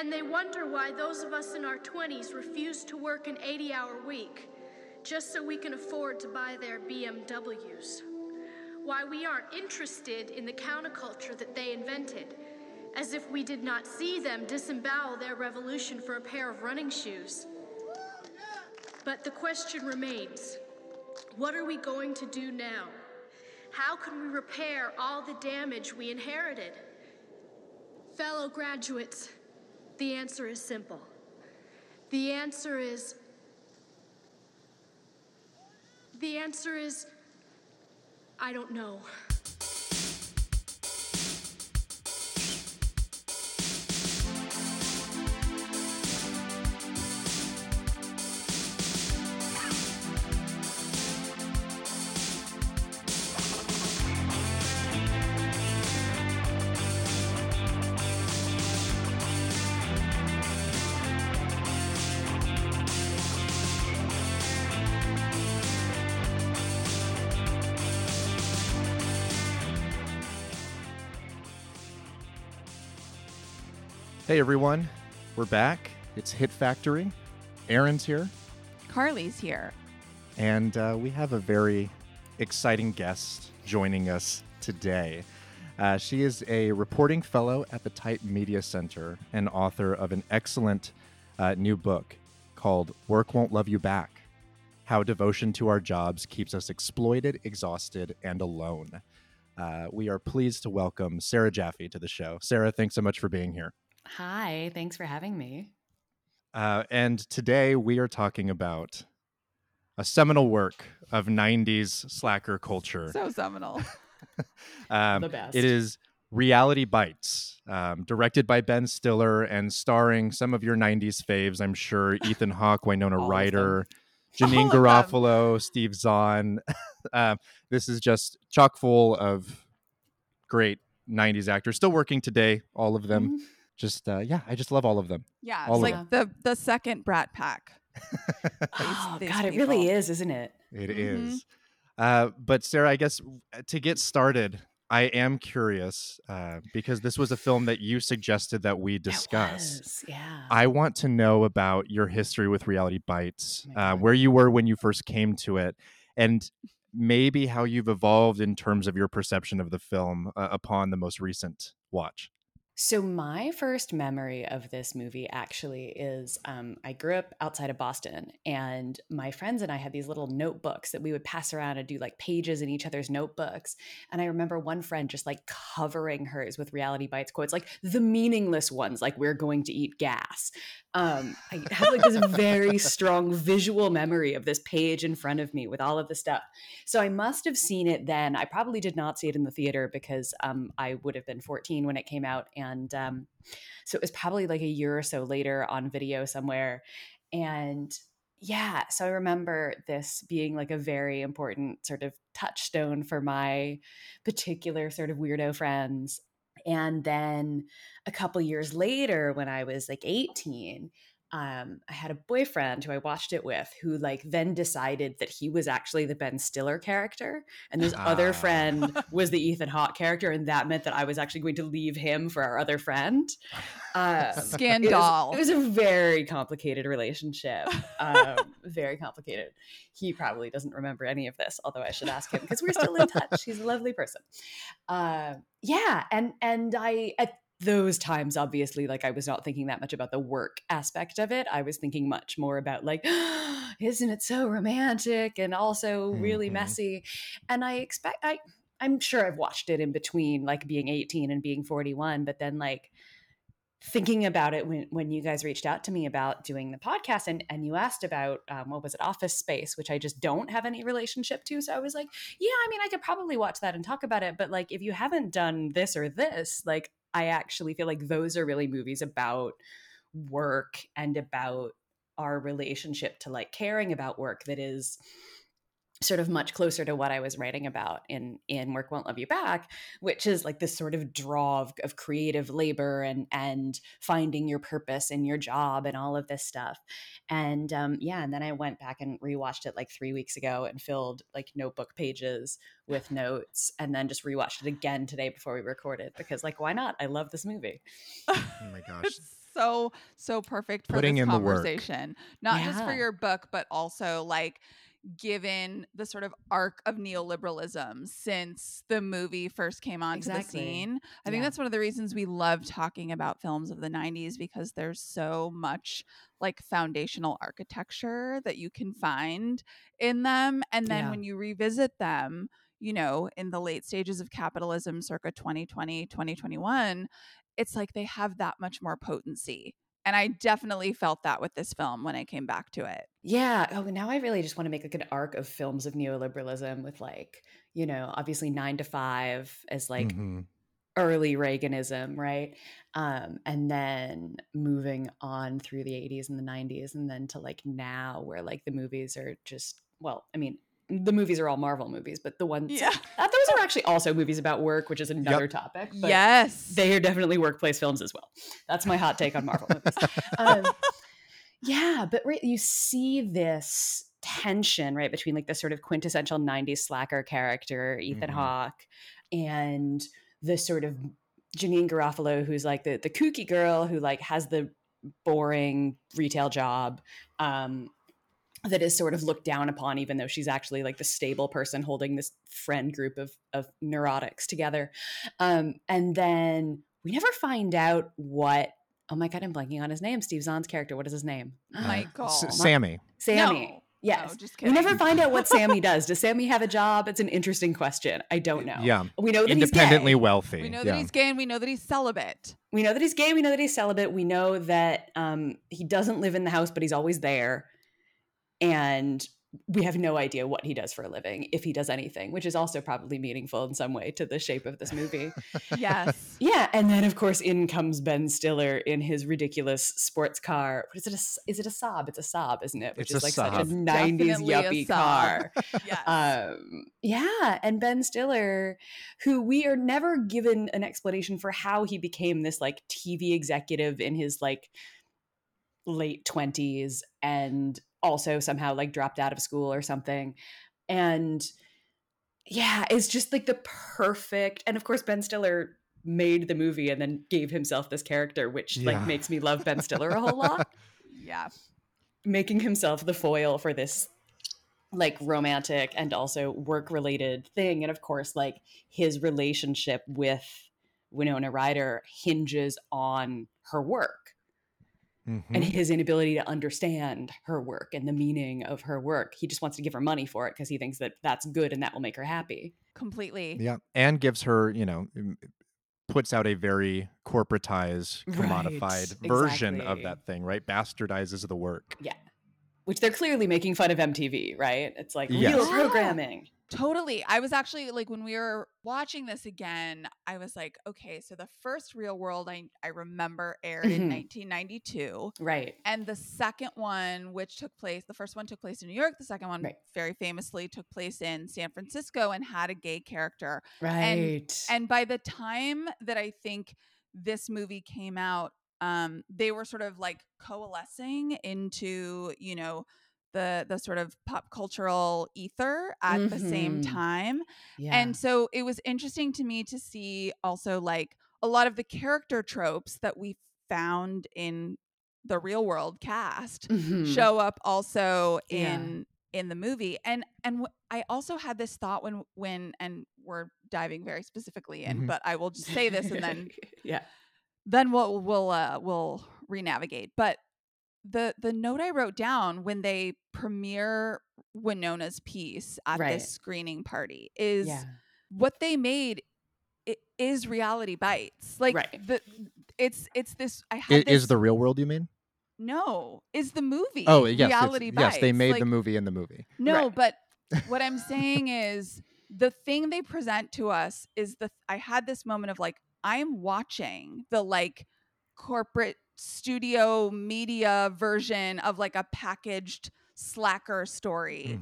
And they wonder why those of us in our 20s refuse to work an 80-hour week just so we can afford to buy their BMWs. Why we aren't interested in the counterculture that they invented, as if we did not see them disembowel their revolution for a pair of running shoes. But the question remains, what are we going to do now? How can we repair all the damage we inherited? Fellow graduates, the answer is simple. The answer is... I don't know. Hey everyone, we're back. It's Hit Factory. Aaron's here. Carly's here. And we have a very exciting guest joining us today. She is a reporting fellow at the Type Media Center and author of an excellent new book called Work Won't Love You Back, How Devotion to Our Jobs Keeps Us Exploited, Exhausted, and Alone. We are pleased to welcome Sarah Jaffe to the show. Sarah, thanks so much for being here. Hi, thanks for having me. And today we are talking about a seminal work of 90s slacker culture. So seminal. The best. It is Reality Bites, directed by Ben Stiller and starring some of your 90s faves, I'm sure. Ethan Hawke, Winona Ryder, Jeanine Garofalo, Steve Zahn. This is just chock full of great 90s actors, still working today, all of them. Mm-hmm. Just, yeah, I just love all of them. Yeah, it's like the second Brat Pack. these God, people. It really is, isn't it? It mm-hmm. is. But Sarah, I guess to get started, I am curious because this was a film that you suggested that we discuss. It was, yeah. I want to know about your history with Reality Bites, where you were when you first came to it, and maybe how you've evolved in terms of your perception of the film upon the most recent watch. So my first memory of this movie actually is I grew up outside of Boston, and my friends and I had these little notebooks that we would pass around and do like pages in each other's notebooks. And I remember one friend just like covering hers with Reality Bites quotes, like the meaningless ones, like we're going to eat gas. I have like this very strong visual memory of this page in front of me with all of the stuff. So I must have seen it then. I probably did not see it in the theater because I would have been 14 when it came out. And so it was probably like a year or so later on video somewhere. And yeah, so I remember this being like a very important sort of touchstone for my particular sort of weirdo friends. And then a couple years later, when I was like 18, I had a boyfriend who I watched it with who like then decided that he was actually the Ben Stiller character and this other friend was the Ethan Hawke character, and that meant that I was actually going to leave him for our other friend. Scandal. It was a very complicated relationship. Very complicated. He probably doesn't remember any of this, although I should ask him because we're still in touch. He's a lovely person. Yeah. And I, at those times, obviously, like I was not thinking that much about the work aspect of it. I was thinking much more about like, oh, isn't it so romantic and also really mm-hmm. messy? And I'm sure I've watched it in between like being 18 and being 41, but then like thinking about it when you guys reached out to me about doing the podcast and you asked about, what was it, Office Space, which I just don't have any relationship to. So I was like, yeah, I mean, I could probably watch that and talk about it. But like, if you haven't done this or this, like, I actually feel like those are really movies about work and about our relationship to like caring about work that is sort of much closer to what I was writing about in Work Won't Love You Back, which is like this sort of draw of creative labor and finding your purpose in your job and all of this stuff. And yeah, and then I went back and rewatched it like 3 weeks ago and filled like notebook pages with notes, and then just rewatched it again today before we recorded because like, why not? I love this movie. Oh my gosh. so perfect for putting this conversation. Not just for your book, but also like given the sort of arc of neoliberalism since the movie first came onto the scene. I think that's one of the reasons we love talking about films of the 90s, because there's so much like foundational architecture that you can find in them. And then when you revisit them, you know, in the late stages of capitalism circa 2020, 2021, it's like they have that much more potency. And I definitely felt that with this film when I came back to it. Yeah. Oh, now I really just want to make like an arc of films of neoliberalism with like, you know, obviously 9 to 5 as like early Reaganism, right? And then moving on through the 80s and the 90s and then to like now where like the movies are just, well, I mean, the movies are all Marvel movies, but the ones those are actually also movies about work, which is another topic. But they are definitely workplace films as well. That's my hot take on Marvel movies. But right, you see this tension right between like the sort of quintessential 90s slacker character Ethan Hawke and the sort of Jeanine Garofalo, who's like the kooky girl who like has the boring retail job. That is sort of looked down upon, even though she's actually like the stable person holding this friend group of neurotics together. And then we never find out what, oh my God, I'm blanking on his name. Steve Zahn's character. What is his name? Michael. Sammy. No. Yes. No, just kidding. We never find out what Sammy does. Does Sammy have a job? It's an interesting question. I don't know. Yeah. We know that he's gay. Independently wealthy. We know that he's gay and we know that he's celibate. We know that he doesn't live in the house, but he's always there. And we have no idea what he does for a living, if he does anything, which is also probably meaningful in some way to the shape of this movie. Yeah. And then, of course, in comes Ben Stiller in his ridiculous sports car. What is it a Saab? It's a Saab, isn't it? Which is like such a 90s yuppie car. Yeah. And Ben Stiller, who we are never given an explanation for how he became this like TV executive in his like late 20s and also somehow like dropped out of school or something. And yeah, it's just like the perfect, and of course Ben Stiller made the movie and then gave himself this character, which like makes me love Ben Stiller a whole lot. Making himself the foil for this like romantic and also work related thing. And of course like his relationship with Winona Ryder hinges on her work. And his inability to understand her work and the meaning of her work. He just wants to give her money for it because he thinks that that's good and that will make her happy. Completely. Yeah. And gives her, you know, puts out a very corporatized, commodified version of that thing, right? Bastardizes the work. Yeah. Which they're clearly making fun of MTV, right? It's like real programming. Totally. I was actually like, when we were watching this again, I was like, okay, so the first Real World I remember aired in 1992. Right. And the second one, which took place, the first one took place in New York. The second one very famously took place in San Francisco and had a gay character. And by the time that I think this movie came out, they were sort of like coalescing into, you know, the sort of pop cultural ether at the same time. And so it was interesting to me to see also like a lot of the character tropes that we found in the Real World cast show up also in the movie. And I also had this thought when, and we're diving very specifically in, but I will just say this and then, then we'll re-navigate. But the note I wrote down when they premiere Winona's piece at this screening party is what they made is Reality Bites. Like it's this. Is The Real World, you mean? No, is the movie. Oh, yes, Reality Bites. Yes, they made like, the movie in the movie. No, but what I'm saying is the thing they present to us is the. I had this moment of like I'm watching the like corporate studio media version of like a packaged slacker story,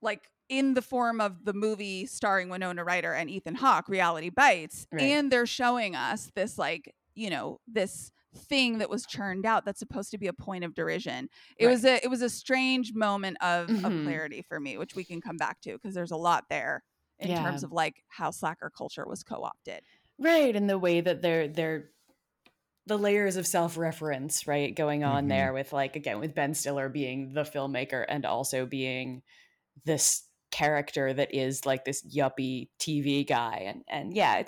like in the form of the movie starring Winona Ryder and Ethan Hawke, Reality Bites. And they're showing us this like, you know, this thing that was churned out that's supposed to be a point of derision. It was a strange moment of clarity for me, which we can come back to because there's a lot there in terms of like how slacker culture was co-opted. Right. And the way that they're the layers of self-reference, right, going on there with, like, again, with Ben Stiller being the filmmaker and also being this character that is like this yuppie TV guy. And yeah,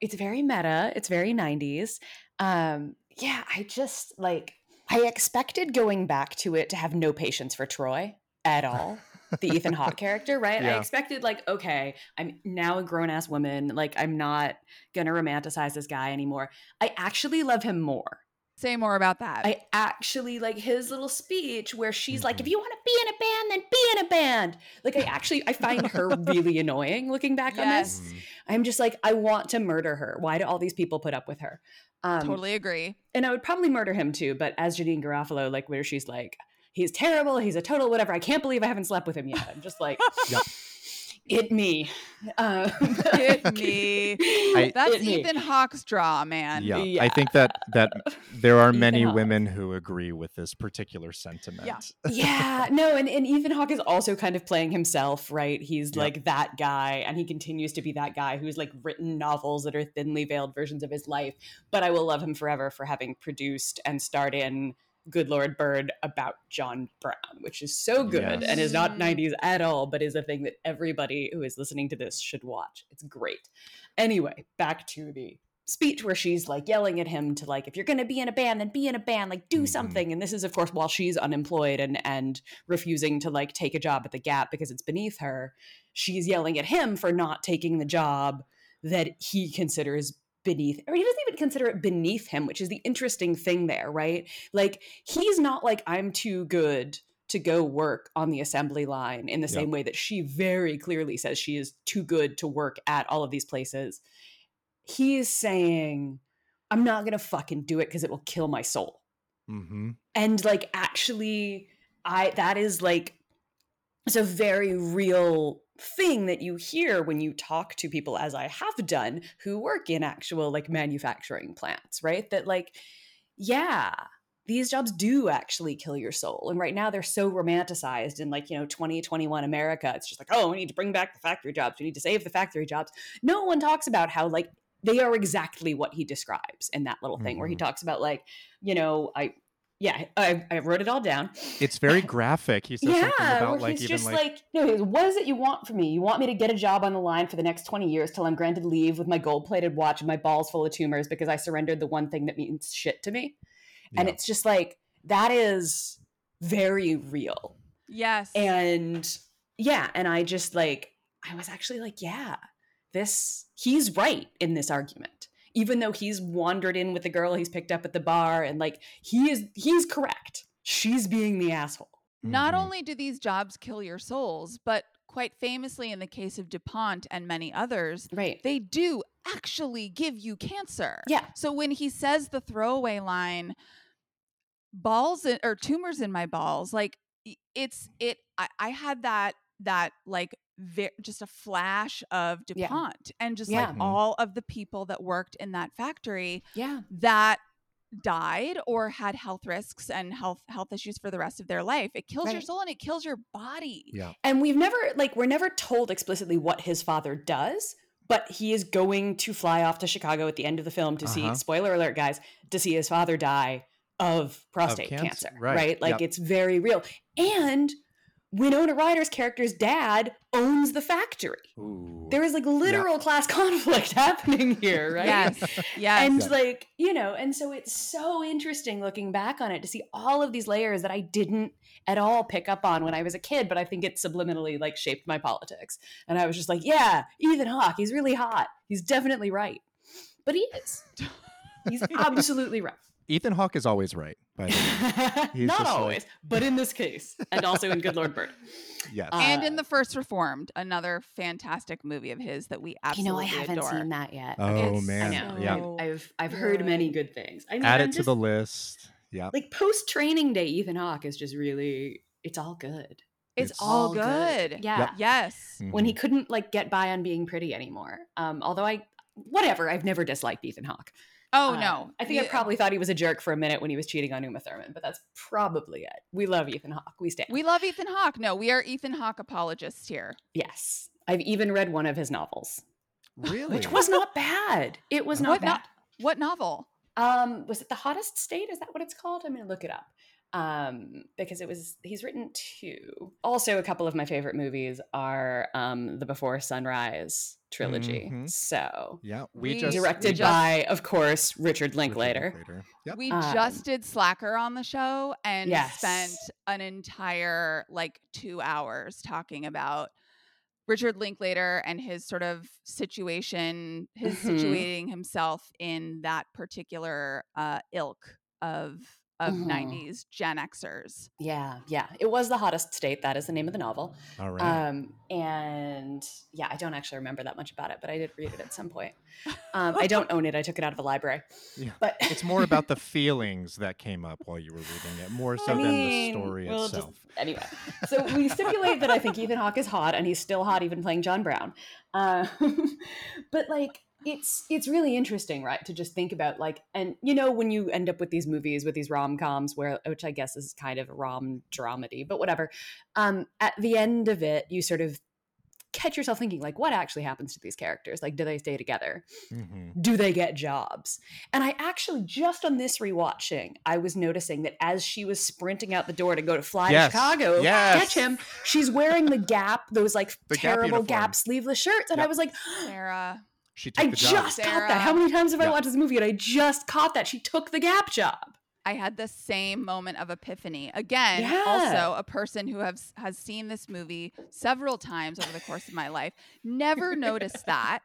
it's very meta. It's very 90s. Yeah, I just, like, I expected going back to it to have no patience for Troy at all. The Ethan Hawke character, right? Yeah. I expected, like, okay, I'm now a grown-ass woman. Like, I'm not going to romanticize this guy anymore. I actually love him more. Say more about that. I actually, like, his little speech where she's like, if you want to be in a band, then be in a band. Like, I find her really annoying looking back on this. I'm just like, I want to murder her. Why do all these people put up with her? Totally agree. And I would probably murder him too, but as Jeanine Garofalo, like, where she's like, he's terrible. He's a total whatever. I can't believe I haven't slept with him yet. I'm just like, it me. It me. That's it Ethan Hawke's draw, man. Yeah. I think that there are many women who agree with this particular sentiment. Yeah. No, and Ethan Hawke is also kind of playing himself, right? He's like that guy, and he continues to be that guy who's, like, written novels that are thinly veiled versions of his life. But I will love him forever for having produced and starred in Good Lord Bird about John Brown, which is so good and is not 90s at all, but is a thing that everybody who is listening to this should watch. It's great. Anyway, back to the speech where she's, like, yelling at him to, like, if you're going to be in a band, then be in a band, like, do something. And this is, of course, while she's unemployed and refusing to, like, take a job at the Gap because it's beneath her. She's yelling at him for not taking the job that he considers beneath, or he doesn't even consider it beneath him, which is the interesting thing there, right? Like, he's not like, I'm too good to go work on the assembly line in the same way that she very clearly says she is too good to work at all of these places. He is saying, I'm not going to fucking do it because it will kill my soul. And, like, actually, that is, like, it's a very real thing that you hear when you talk to people, as I have done, who work in actual, like, manufacturing plants, right? That, like, yeah, these jobs do actually kill your soul. And right now they're so romanticized in, like, you know, 2021 America. It's just like, oh, we need to bring back the factory jobs. We need to save the factory jobs. No one talks about how, like, they are exactly what he describes in that little thing where he talks about, like, you know, I wrote it all down. It's very graphic. He says something about, like, he's even just like, no, he goes, what is it you want from me? You want me to get a job on the line for the next 20 years till I'm granted leave with my gold-plated watch and my balls full of tumors because I surrendered the one thing that means shit to me. Yeah. And it's just like, that is very real. Yes. And yeah, and I just, like, I was actually like, yeah, he's right in this argument. Even though he's wandered in with the girl he's picked up at the bar, and, like, he's correct. She's being the asshole. Not only do these jobs kill your souls, but quite famously in the case of DuPont and many others, they do actually give you cancer. Yeah. So when he says the throwaway line, tumors in my balls, like, I had that like, just a flash of DuPont and just like all of the people that worked in that factory that died or had health risks and health issues for the rest of their life. It kills your soul and it kills your body. Yeah. And we're never told explicitly what his father does, but he is going to fly off to Chicago at the end of the film to see, spoiler alert guys, to see his father die of prostate cancer. Right? Like it's very real. And Winona Ryder's character's dad owns the factory. Ooh. There is like literal class conflict happening here, right? Yes. And like, you know, and so it's so interesting looking back on it to see all of these layers that I didn't at all pick up on when I was a kid, but I think it subliminally like shaped my politics. And I was just like, yeah, Ethan Hawke, he's really hot. He's definitely right. But he is. He's absolutely right. Ethan Hawke is always right, by the way. He's not always, but in this case, and also in Good Lord Bird. Yes. And in The First Reformed, another fantastic movie of his that we absolutely adore. You know, I haven't seen that yet. Oh, man. I know. Yeah. I've heard many good things. I mean, add it to the list. Yeah. Like post-Training Day, Ethan Hawke is just really, it's all good. It's all good. Yeah. Yep. Yes. Mm-hmm. When he couldn't like get by on being pretty anymore. Although I've never disliked Ethan Hawke. Oh, no. I think I probably thought he was a jerk for a minute when he was cheating on Uma Thurman, but that's probably it. We love Ethan Hawke. We stand. We love Ethan Hawke. No, we are Ethan Hawke apologists here. Yes. I've even read one of his novels. Really? Which was not bad. It was not bad. What novel? Was it The Hottest State? Is that what it's called? I'm going to look it up. Because he's written two. Also, a couple of my favorite movies are the Before Sunrise trilogy. Mm-hmm. So yeah, directed by, of course, Richard Linklater. Yep. We just did Slacker on the show and spent an entire 2 hours talking about Richard Linklater and his sort of situation, his situating himself in that particular ilk of 90s Gen Xers. Yeah. It was The Hottest State. That is the name of the novel. All right. And yeah, I don't actually remember that much about it, but I did read it at some point. I don't own it. I took it out of the library. Yeah. But it's more about the feelings that came up while you were reading it, more so than the story itself. Anyway, so we stipulate that I think Ethan Hawke is hot, and he's still hot even playing John Brown. But it's really interesting, right, to just think about and when you end up with these movies, with these rom-coms, which I guess is kind of a rom-dramedy, but whatever, at the end of it you sort of catch yourself thinking, what actually happens to these characters? Do they stay together? Mm-hmm. Do they get jobs? And I actually, just on this rewatching, I was noticing that as she was sprinting out the door to go to fly to Chicago, catch him, she's wearing the Gap, those the terrible Gap sleeveless shirts. And I was like, Sarah... She took the job. I just got that. How many times have I watched this movie and I just caught that? She took the Gap job. I had the same moment of epiphany. Again, also a person who has seen this movie several times over the course of my life. Never noticed that.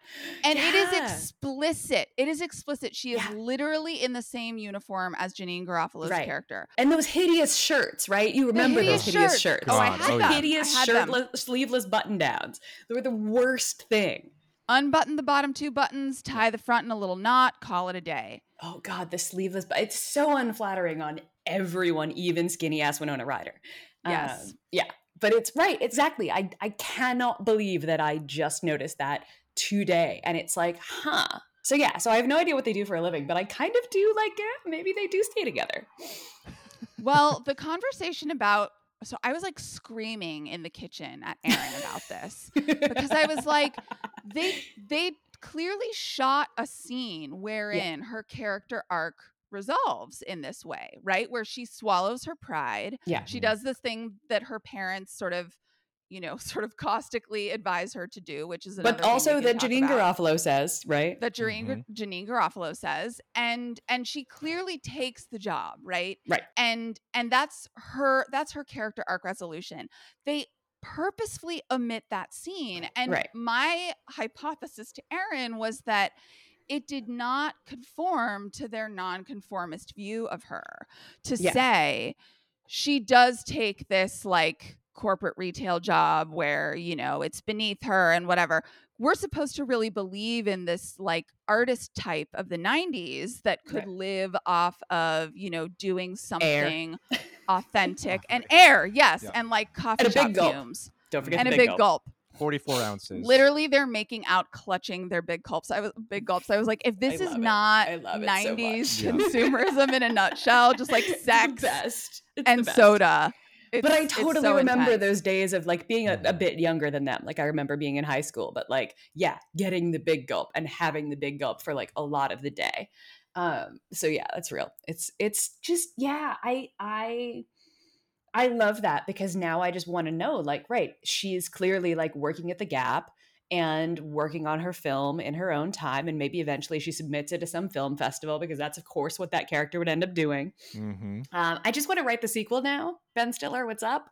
And it is explicit. It is explicit. She is literally in the same uniform as Jeanine Garofalo's character. And those hideous shirts, right? You remember those hideous shirts. God. Oh, I had them. Hideous shirtless, sleeveless button-downs. They were the worst thing. Unbutton the bottom two buttons, tie the front in a little knot, call it a day. Oh God, the sleeveless, it's so unflattering on everyone, even skinny ass Winona Ryder. Yes. But it's right. Exactly. I cannot believe that I just noticed that today. And it's So so I have no idea what they do for a living, but I kind of do maybe they do stay together. Well, the conversation about, so I was screaming in the kitchen at Aaron about this because I was they clearly shot a scene wherein her character arc resolves in this way, right? Where she swallows her pride. Yeah. She does this thing that her parents sort of caustically advise her to do, which is another thing that Jeanine Garofalo says, right? That Jeanine Garofalo says, and she clearly takes the job, right? Right. And that's her character arc resolution. They purposefully omit that scene, and my hypothesis to Aaron was that it did not conform to their nonconformist view of her to say she does take this corporate retail job where it's beneath her and whatever. We're supposed to really believe in this artist type of the 90s that could live off of doing something authentic and air and coffee and shop fumes. Don't forget and a big gulp. 44 ounces. Literally, they're making out clutching their big gulps. I was like, if this is not 90s so consumerism in a nutshell, just sex and soda. But I totally remember those days of being a bit younger than them. I remember being in high school, but getting the big gulp and having the big gulp for a lot of the day. So yeah, that's real. It's just, I love that because now I just want to know, she's clearly working at the Gap and working on her film in her own time. And maybe eventually she submits it to some film festival because that's, of course, what that character would end up doing. Mm-hmm. I just want to write the sequel now. Ben Stiller, what's up?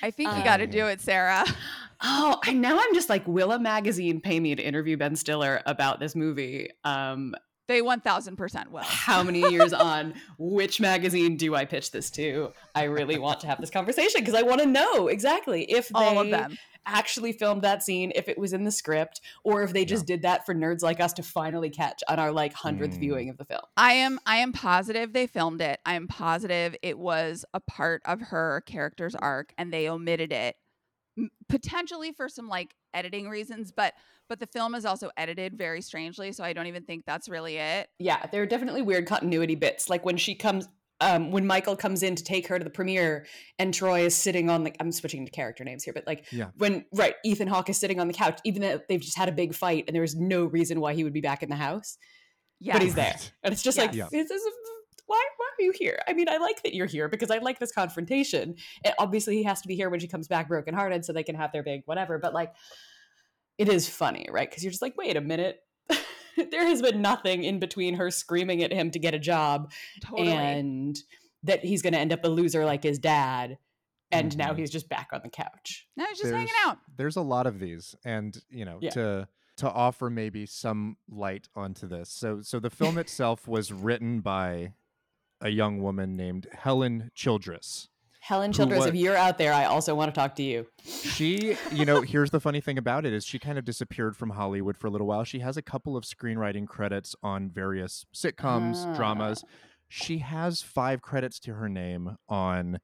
I think you got to do it, Sarah. Oh, I know. I'm just will a magazine pay me to interview Ben Stiller about this movie? They 1,000% will. How many years on? Which magazine do I pitch this to? I really want to have this conversation because I want to know exactly if all of them actually filmed that scene, if it was in the script, or if they just did that for nerds like us to finally catch on our 100th viewing of the film. I am positive they filmed it. I am positive it was a part of her character's arc and they omitted it potentially for some editing reasons, but the film is also edited very strangely, so I don't even think that's really it. Yeah, there are definitely weird continuity bits, when she comes when Michael comes in to take her to the premiere and Troy is sitting on I'm switching to character names here, but Ethan Hawke is sitting on the couch, even though they've just had a big fight and there was no reason why he would be back in the house. Yes. But he's there. And it's just yes. like, yeah. It's just, why are you here? I mean, I like that you're here because I like this confrontation. And obviously he has to be here when she comes back brokenhearted so they can have their big whatever. But like, it is funny, right? Because you're just like, wait a minute. There has been nothing in between her screaming at him to get a job totally. And that he's going to end up a loser like his dad. And mm-hmm. now he's just back on the couch. No, he's just hanging out. There's a lot of these. And, you know, yeah. to offer maybe some light onto this. So the film itself was written by a young woman named Helen Childress. Helen Childress, if you're out there, I also want to talk to you. She, you know, here's the funny thing about it is she kind of disappeared from Hollywood for a little while. She has a couple of screenwriting credits on various sitcoms, dramas. She has 5 credits to her name on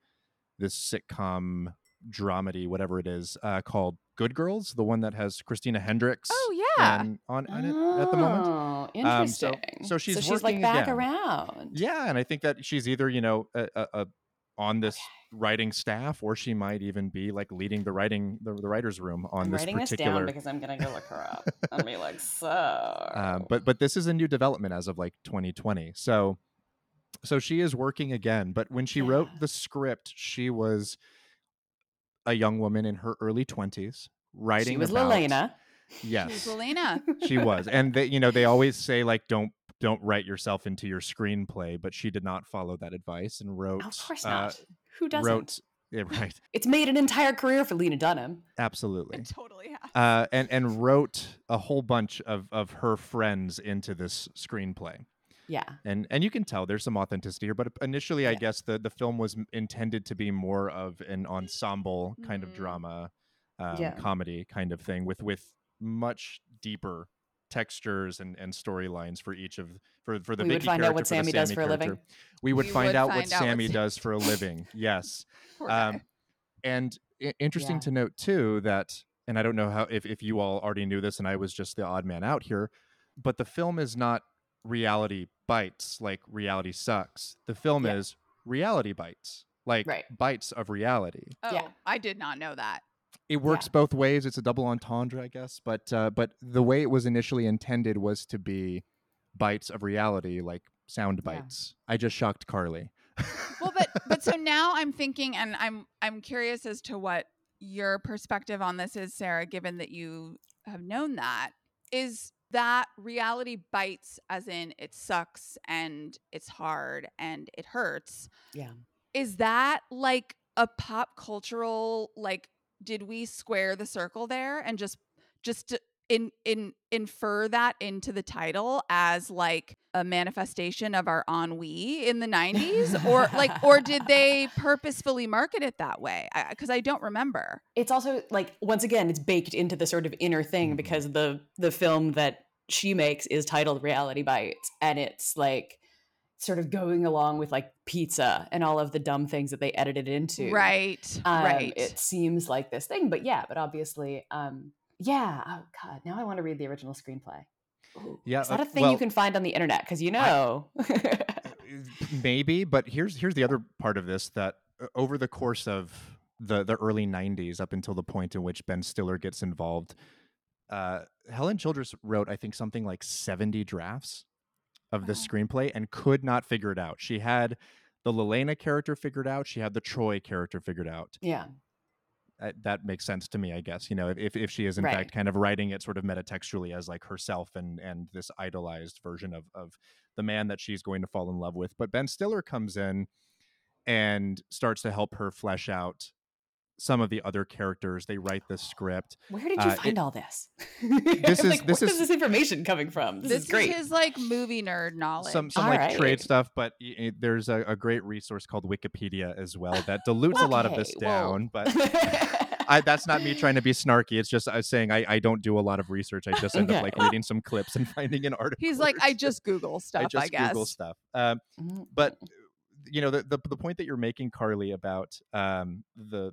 this sitcom dramedy, whatever it is, called Good Girls, the one that has Christina Hendricks. Oh, yeah. On it at the moment. Oh, interesting. So she's like back again. Around. Yeah, and I think that she's either, you know, on this writing staff, or she might even be like leading the writing, the writer's room on I'm this particular. I'm writing this down because I'm gonna go look her up and be like, so. But this is a new development as of like 2020. So she is working again. But when she wrote the script, she was a young woman in her early 20s writing. She was Lelena. Yes, she was Lelena. She was, and they, you know, they always say like, don't write yourself into your screenplay, but she did not follow that advice and wrote. Of course not. Who doesn't? Wrote it right. It's made an entire career for Lena Dunham. Absolutely. It totally has. And wrote a whole bunch of her friends into this screenplay. Yeah. And you can tell there's some authenticity here, but initially I guess the film was intended to be more of an ensemble kind of drama, comedy kind of thing with much deeper textures and storylines for each of for the we Vicky would find character, out what Sammy does for a living. We would find out what Sammy does for a living. Yes. And interesting to note too that, and I don't know how if you all already knew this and I was just the odd man out here, but the film is not Reality Bites like Reality Sucks. The film is Reality Bites like bites of reality. Oh, yeah. I did not know that. It works both ways. It's a double entendre, I guess. But the way it was initially intended was to be bites of reality, like sound bites. Yeah. I just shocked Carly. Well, but so now I'm thinking, and I'm curious as to what your perspective on this is, Sarah, given that you have known that. Is that reality bites as in it sucks and it's hard and it hurts? Yeah. Is that like a pop cultural, like, did we square the circle there and just infer that into the title as like a manifestation of our ennui in the 90s? or did they purposefully market it that way? Because I don't remember. It's also like, once again, it's baked into the sort of inner thing because the film that she makes is titled Reality Bites. And it's like sort of going along with like pizza and all of the dumb things that they edited into. Right. It seems like this thing, but obviously, oh God, now I want to read the original screenplay. Ooh. Yeah. Is that a thing you can find on the internet? Cause you know, maybe, but here's the other part of this, that over the course of the early 90s up until the point in which Ben Stiller gets involved, Helen Childress wrote, I think something like 70 drafts of this screenplay and could not figure it out. She had the Lelena character figured out. She had the Troy character figured out. Yeah. That makes sense to me, I guess, you know, if she is in fact kind of writing it sort of metatextually as like herself and this idolized version of the man that she's going to fall in love with. But Ben Stiller comes in and starts to help her flesh out some of the other characters. They write the script. Where did you find all this? This is like, where is this information coming from? This is great. This is like movie nerd knowledge. Some like trade stuff, but there's a great resource called Wikipedia as well that dilutes a lot of this down. But that's not me trying to be snarky. It's just I was saying I don't do a lot of research. I just end up like reading some clips and finding an article. He's like, I just Google stuff. I guess. But you know the point that you're making, Carly, about the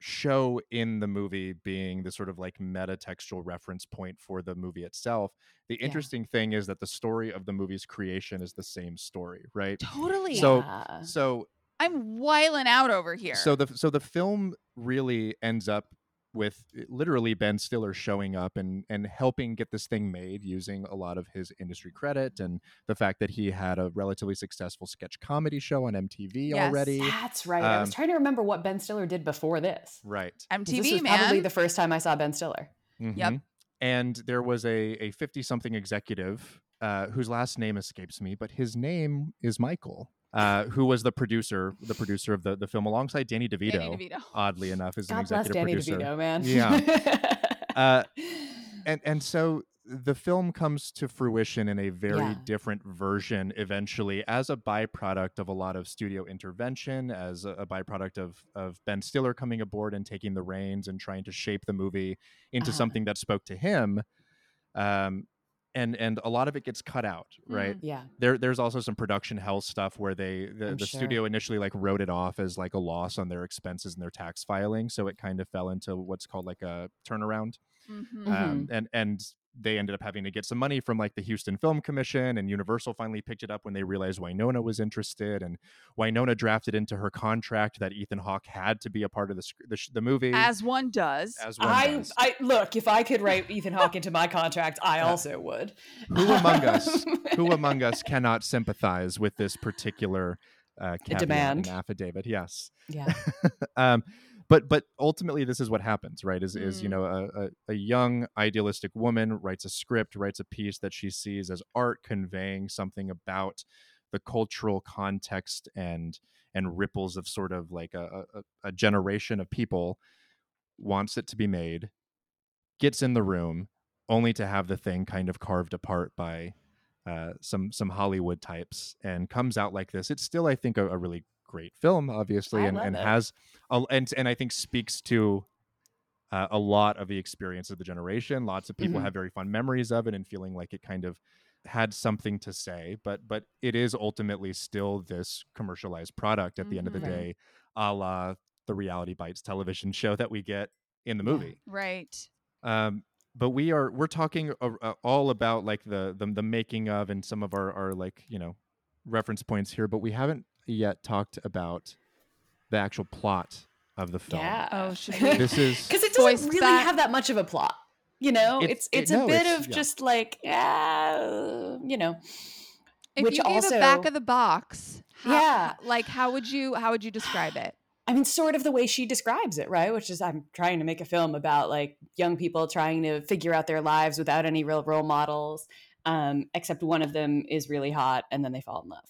show in the movie being the sort of like metatextual reference point for the movie itself. The interesting thing is that the story of the movie's creation is the same story, right? Totally. So I'm wiling out over here. So the film really ends up with literally Ben Stiller showing up and helping get this thing made using a lot of his industry credit and the fact that he had a relatively successful sketch comedy show on MTV already. That's right. I was trying to remember what Ben Stiller did before this. Right. MTV, this was probably the first time I saw Ben Stiller. Mm-hmm. Yep. And there was a 50-something executive whose last name escapes me, but his name is Michael. Who was the producer of the film alongside Danny DeVito, oddly enough, is an executive producer. God bless Danny DeVito, man. Yeah. And so the film comes to fruition in a very different version eventually as a byproduct of a lot of studio intervention, as a byproduct of Ben Stiller coming aboard and taking the reins and trying to shape the movie into something that spoke to him. And a lot of it gets cut out, right? Yeah. There's also some production hell stuff where the studio initially like wrote it off as like a loss on their expenses and their tax filing, so it kind of fell into what's called like a turnaround. Mm-hmm. And they ended up having to get some money from like the Houston Film Commission, and Universal finally picked it up when they realized Winona was interested, and Winona drafted into her contract that Ethan Hawke had to be a part of the movie. As one does. I look, if I could write Ethan Hawke into my contract, I also would. Who among us cannot sympathize with this particular demand and affidavit? Yes. Yeah. But ultimately, this is what happens, right? Is you know, a young idealistic woman writes a script, writes a piece that she sees as art conveying something about the cultural context and ripples of sort of like a generation of people, wants it to be made, gets in the room, only to have the thing kind of carved apart by some Hollywood types, and comes out like this. It's still, I think, a really great film, obviously, and I think speaks to a lot of the experience of the generation. Lots of people have very fond memories of it and feeling like it kind of had something to say, but it is ultimately still this commercialized product at the end of the day, a la the Reality Bites television show that we get in the movie. Right. But we're talking all about like the making of and some of our like, you know, reference points here, but we haven't yet talked about the actual plot of the film. Yeah, this is because it doesn't really have that much of a plot. You know, it's just like you know. If which you gave also, a back of the box, how would you describe it? I mean, sort of the way she describes it, right? Which is, I'm trying to make a film about like young people trying to figure out their lives without any real role models, except one of them is really hot, and then they fall in love.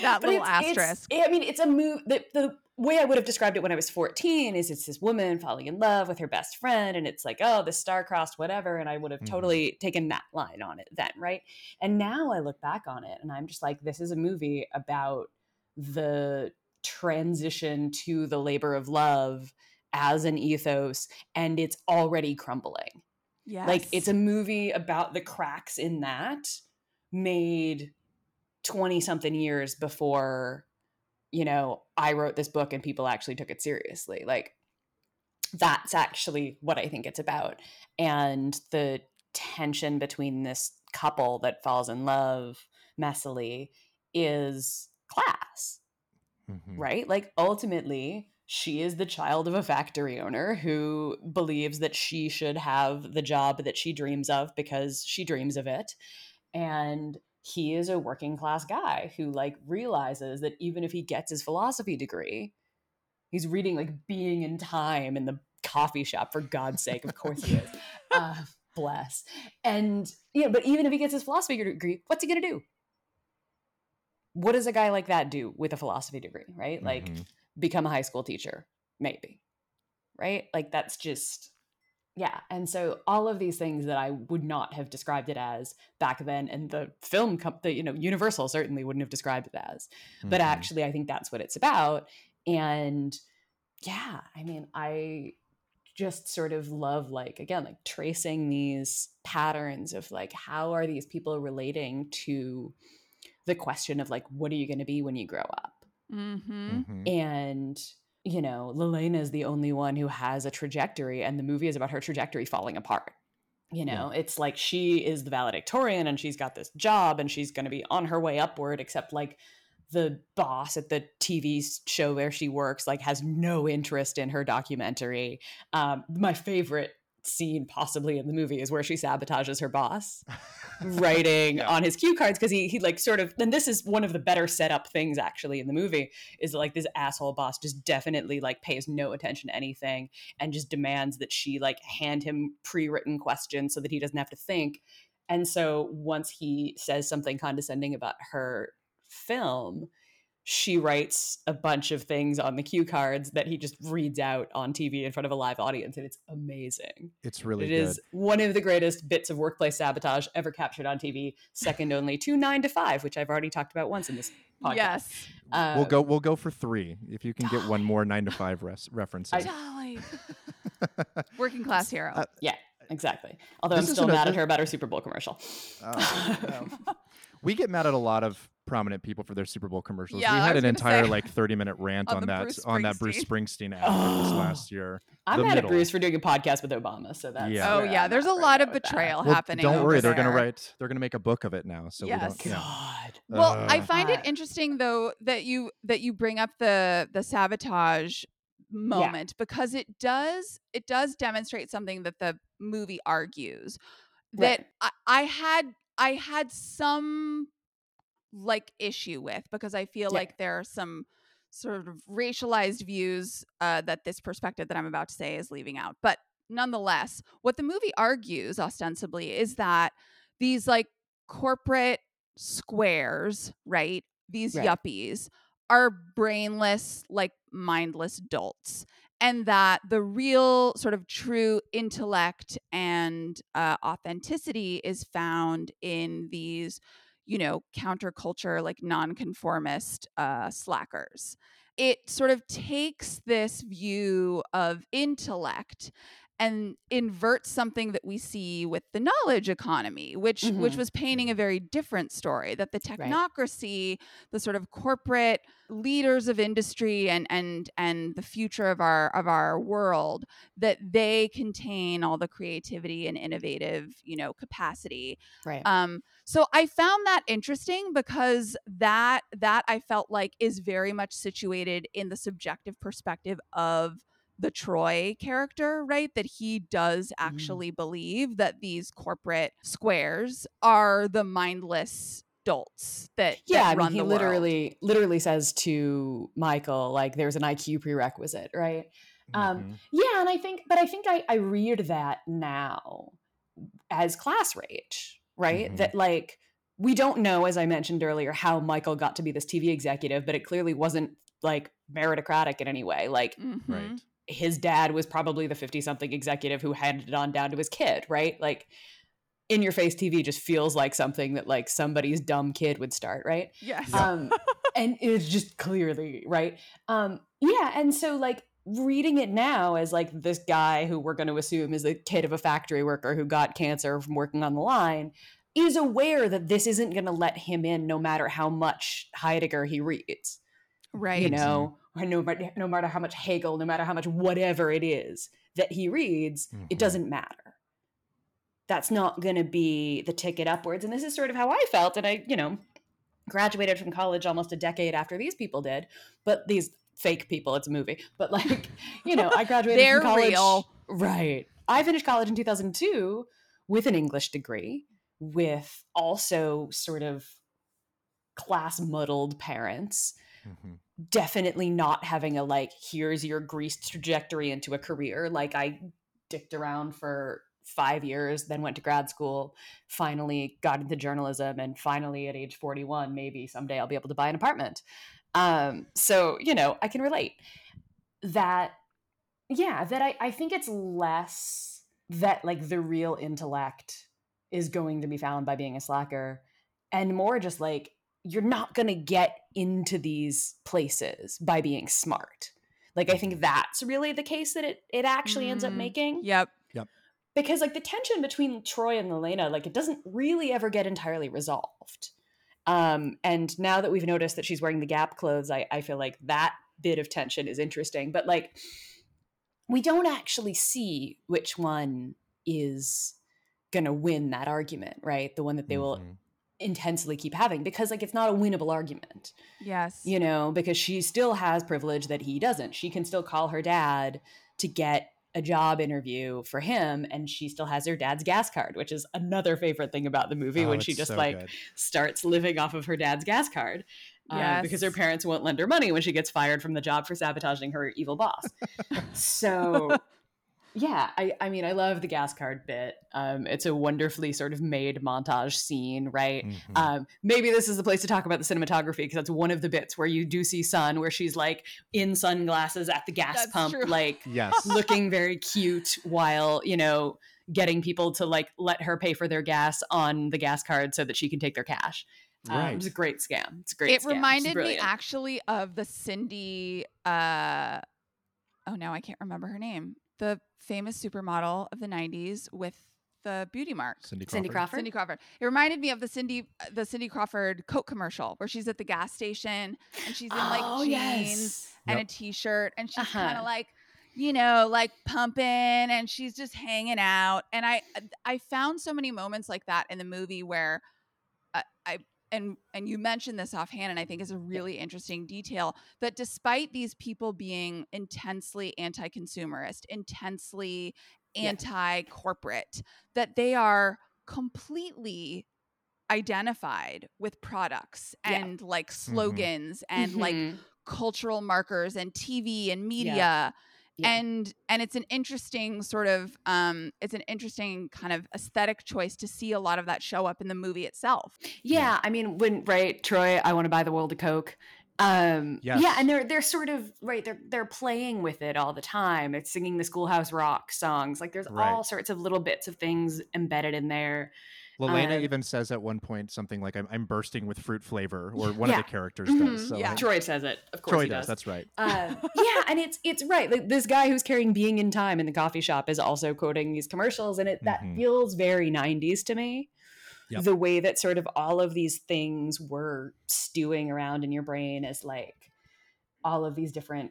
That little asterisk. I mean, it's a move. The way I would have described it when I was 14 is it's this woman falling in love with her best friend, and it's like, oh, the star-crossed whatever, and I would have totally taken that line on it then, right? And now I look back on it, and I'm just like, this is a movie about the transition to the labor of love as an ethos, and it's already crumbling. Yes. Like, it's a movie about the cracks in that, made 20 something years before, you know, I wrote this book and people actually took it seriously. Like, that's actually what I think it's about. And the tension between this couple that falls in love messily is class, right? Like, ultimately, she is the child of a factory owner who believes that she should have the job that she dreams of because she dreams of it. And he is a working class guy who like realizes that even if he gets his philosophy degree, he's reading like Being in Time in the coffee shop, for God's sake. Of course he is. Bless. And, you know, but even if he gets his philosophy degree, what's he going to do? What does a guy like that do with a philosophy degree, right? Like become a high school teacher, maybe, right? Like that's just... Yeah. And so all of these things that I would not have described it as back then, and the film company, you know, Universal certainly wouldn't have described it as, but actually I think that's what it's about. And yeah, I mean, I just sort of love like, again, like tracing these patterns of like, how are these people relating to the question of like, what are you going to be when you grow up? And you know, Lelena is the only one who has a trajectory, and the movie is about her trajectory falling apart. You know, it's like she is the valedictorian and she's got this job and she's going to be on her way upward, except like the boss at the TV show where she works, like, has no interest in her documentary. My favorite scene possibly in the movie is where she sabotages her boss writing on his cue cards, because he like sort of, and this is one of the better set up things actually in the movie, is like this asshole boss just definitely like pays no attention to anything and just demands that she like hand him pre-written questions so that he doesn't have to think. And so once he says something condescending about her film, she writes a bunch of things on the cue cards that he just reads out on TV in front of a live audience. And it's amazing. It's really good. It is one of the greatest bits of workplace sabotage ever captured on TV, second only to 9 to 5, which I've already talked about once in this podcast. Yes. We'll go for 3. If you can get one more 9 to 5 reference. Working class hero. Yeah, exactly. Although I'm still mad at her about her Super Bowl commercial. We get mad at a lot of prominent people for their Super Bowl commercials. Yeah, we had an entire 30-minute rant on that Bruce Springsteen ad this last year. I'm mad at Bruce for doing a podcast with Obama, so that's there's a lot of betrayal happening. Don't worry, they're gonna make a book of it now. So I find it interesting though that you bring up the sabotage moment, because it does demonstrate something that the movie argues that I had some issue with, because I feel like there are some sort of racialized views that this perspective that I'm about to say is leaving out. But nonetheless, what the movie argues ostensibly is that these corporate squares, right? These yuppies are brainless, mindless dolts, and that the real sort of true intellect and authenticity is found in these counterculture, nonconformist slackers. It sort of takes this view of intellect and inverts something that we see with the knowledge economy, which was painting a very different story, that the technocracy, the sort of corporate leaders of industry and the future of our world, that they contain all the creativity and innovative, capacity. Right. So I found that interesting, because that I felt like is very much situated in the subjective perspective of the Troy character, right? That he does actually believe that these corporate squares are the mindless dolts that run the world. He literally says to Michael, there's an IQ prerequisite, right? Yeah, and I think I read that now as class rage, right? That we don't know, as I mentioned earlier, how Michael got to be this TV executive, but it clearly wasn't meritocratic in any way. His dad was probably the 50-something executive who handed it on down to his kid, right? In your face TV just feels like something that somebody's dumb kid would start, right? Yes. And it's just clearly, right? And so reading it now as this guy who we're going to assume is the kid of a factory worker who got cancer from working on the line is aware that this isn't going to let him in, no matter how much Heidegger he reads. Right. No matter how much Hegel, no matter how much whatever it is that he reads, it doesn't matter. That's not going to be the ticket upwards. And this is sort of how I felt. And I, graduated from college almost a decade after these people did. But these fake people, it's a movie. But I graduated from college. They're real. Right. I finished college in 2002 with an English degree, with also sort of class muddled parents. Definitely not having a here's your greased trajectory into a career. I dicked around for 5 years, then went to grad school, finally got into journalism, and finally at age 41, maybe someday I'll be able to buy an apartment. I can relate that. Yeah, that I think it's less that the real intellect is going to be found by being a slacker, and more just you're not going to get into these places by being smart. I think that's really the case that it actually ends up making. Yep. Because the tension between Troy and Elena, it doesn't really ever get entirely resolved. And now that we've noticed that she's wearing the Gap clothes, I feel like that bit of tension is interesting. But we don't actually see which one is going to win that argument, right? The one that they will intensely keep having, because like it's not a winnable argument. Yes. You know, because she still has privilege that he doesn't. She can still call her dad to get a job interview for him, and she still has her dad's gas card, which is another favorite thing about the movie, when she just starts living off of her dad's gas card. Yes. Because her parents won't lend her money when she gets fired from the job for sabotaging her evil boss. So yeah, I mean, I love the gas card bit. It's a wonderfully sort of made montage scene, right? Mm-hmm. Maybe this is the place to talk about the cinematography, because that's one of the bits where you do see Sun, where she's like in sunglasses at the gas pump, true. Like yes. looking very cute while, you know, getting people to like let her pay for their gas on the gas card so that she can take their cash. Right. It was a great scam. It's a great. It scam. Reminded me actually of the Cindy. Oh no, I can't remember her name. The famous supermodel of the '90s with the beauty mark. Cindy Crawford. It reminded me of the Cindy Crawford Coke commercial, where she's at the gas station and she's in jeans yes. and a t-shirt, and she's kind of like, you know, like pumping, and she's just hanging out. And I found so many moments like that in the movie where. And you mentioned this offhand, and I think is a really interesting detail, that despite these people being intensely anti-consumerist, intensely anti-corporate, that they are completely identified with products and like slogans and like cultural markers and TV and media. Yeah. Yeah. And it's an interesting sort of it's an interesting kind of aesthetic choice to see a lot of that show up in the movie itself. Yeah. I mean, Troy, I want to buy the world a Coke. Yeah, and they're sort of they're playing with it all the time. It's singing the Schoolhouse Rock songs. Like there's all sorts of little bits of things embedded in there. Lelaina even says at one point something like, I'm bursting with fruit flavor, or one of the characters does. So, Troy says it. Of course Troy does. That's right. And it's right. Like, this guy who's carrying Being in Time in the coffee shop is also quoting these commercials, and that feels very 90s to me. Yep. The way that sort of all of these things were stewing around in your brain as like all of these different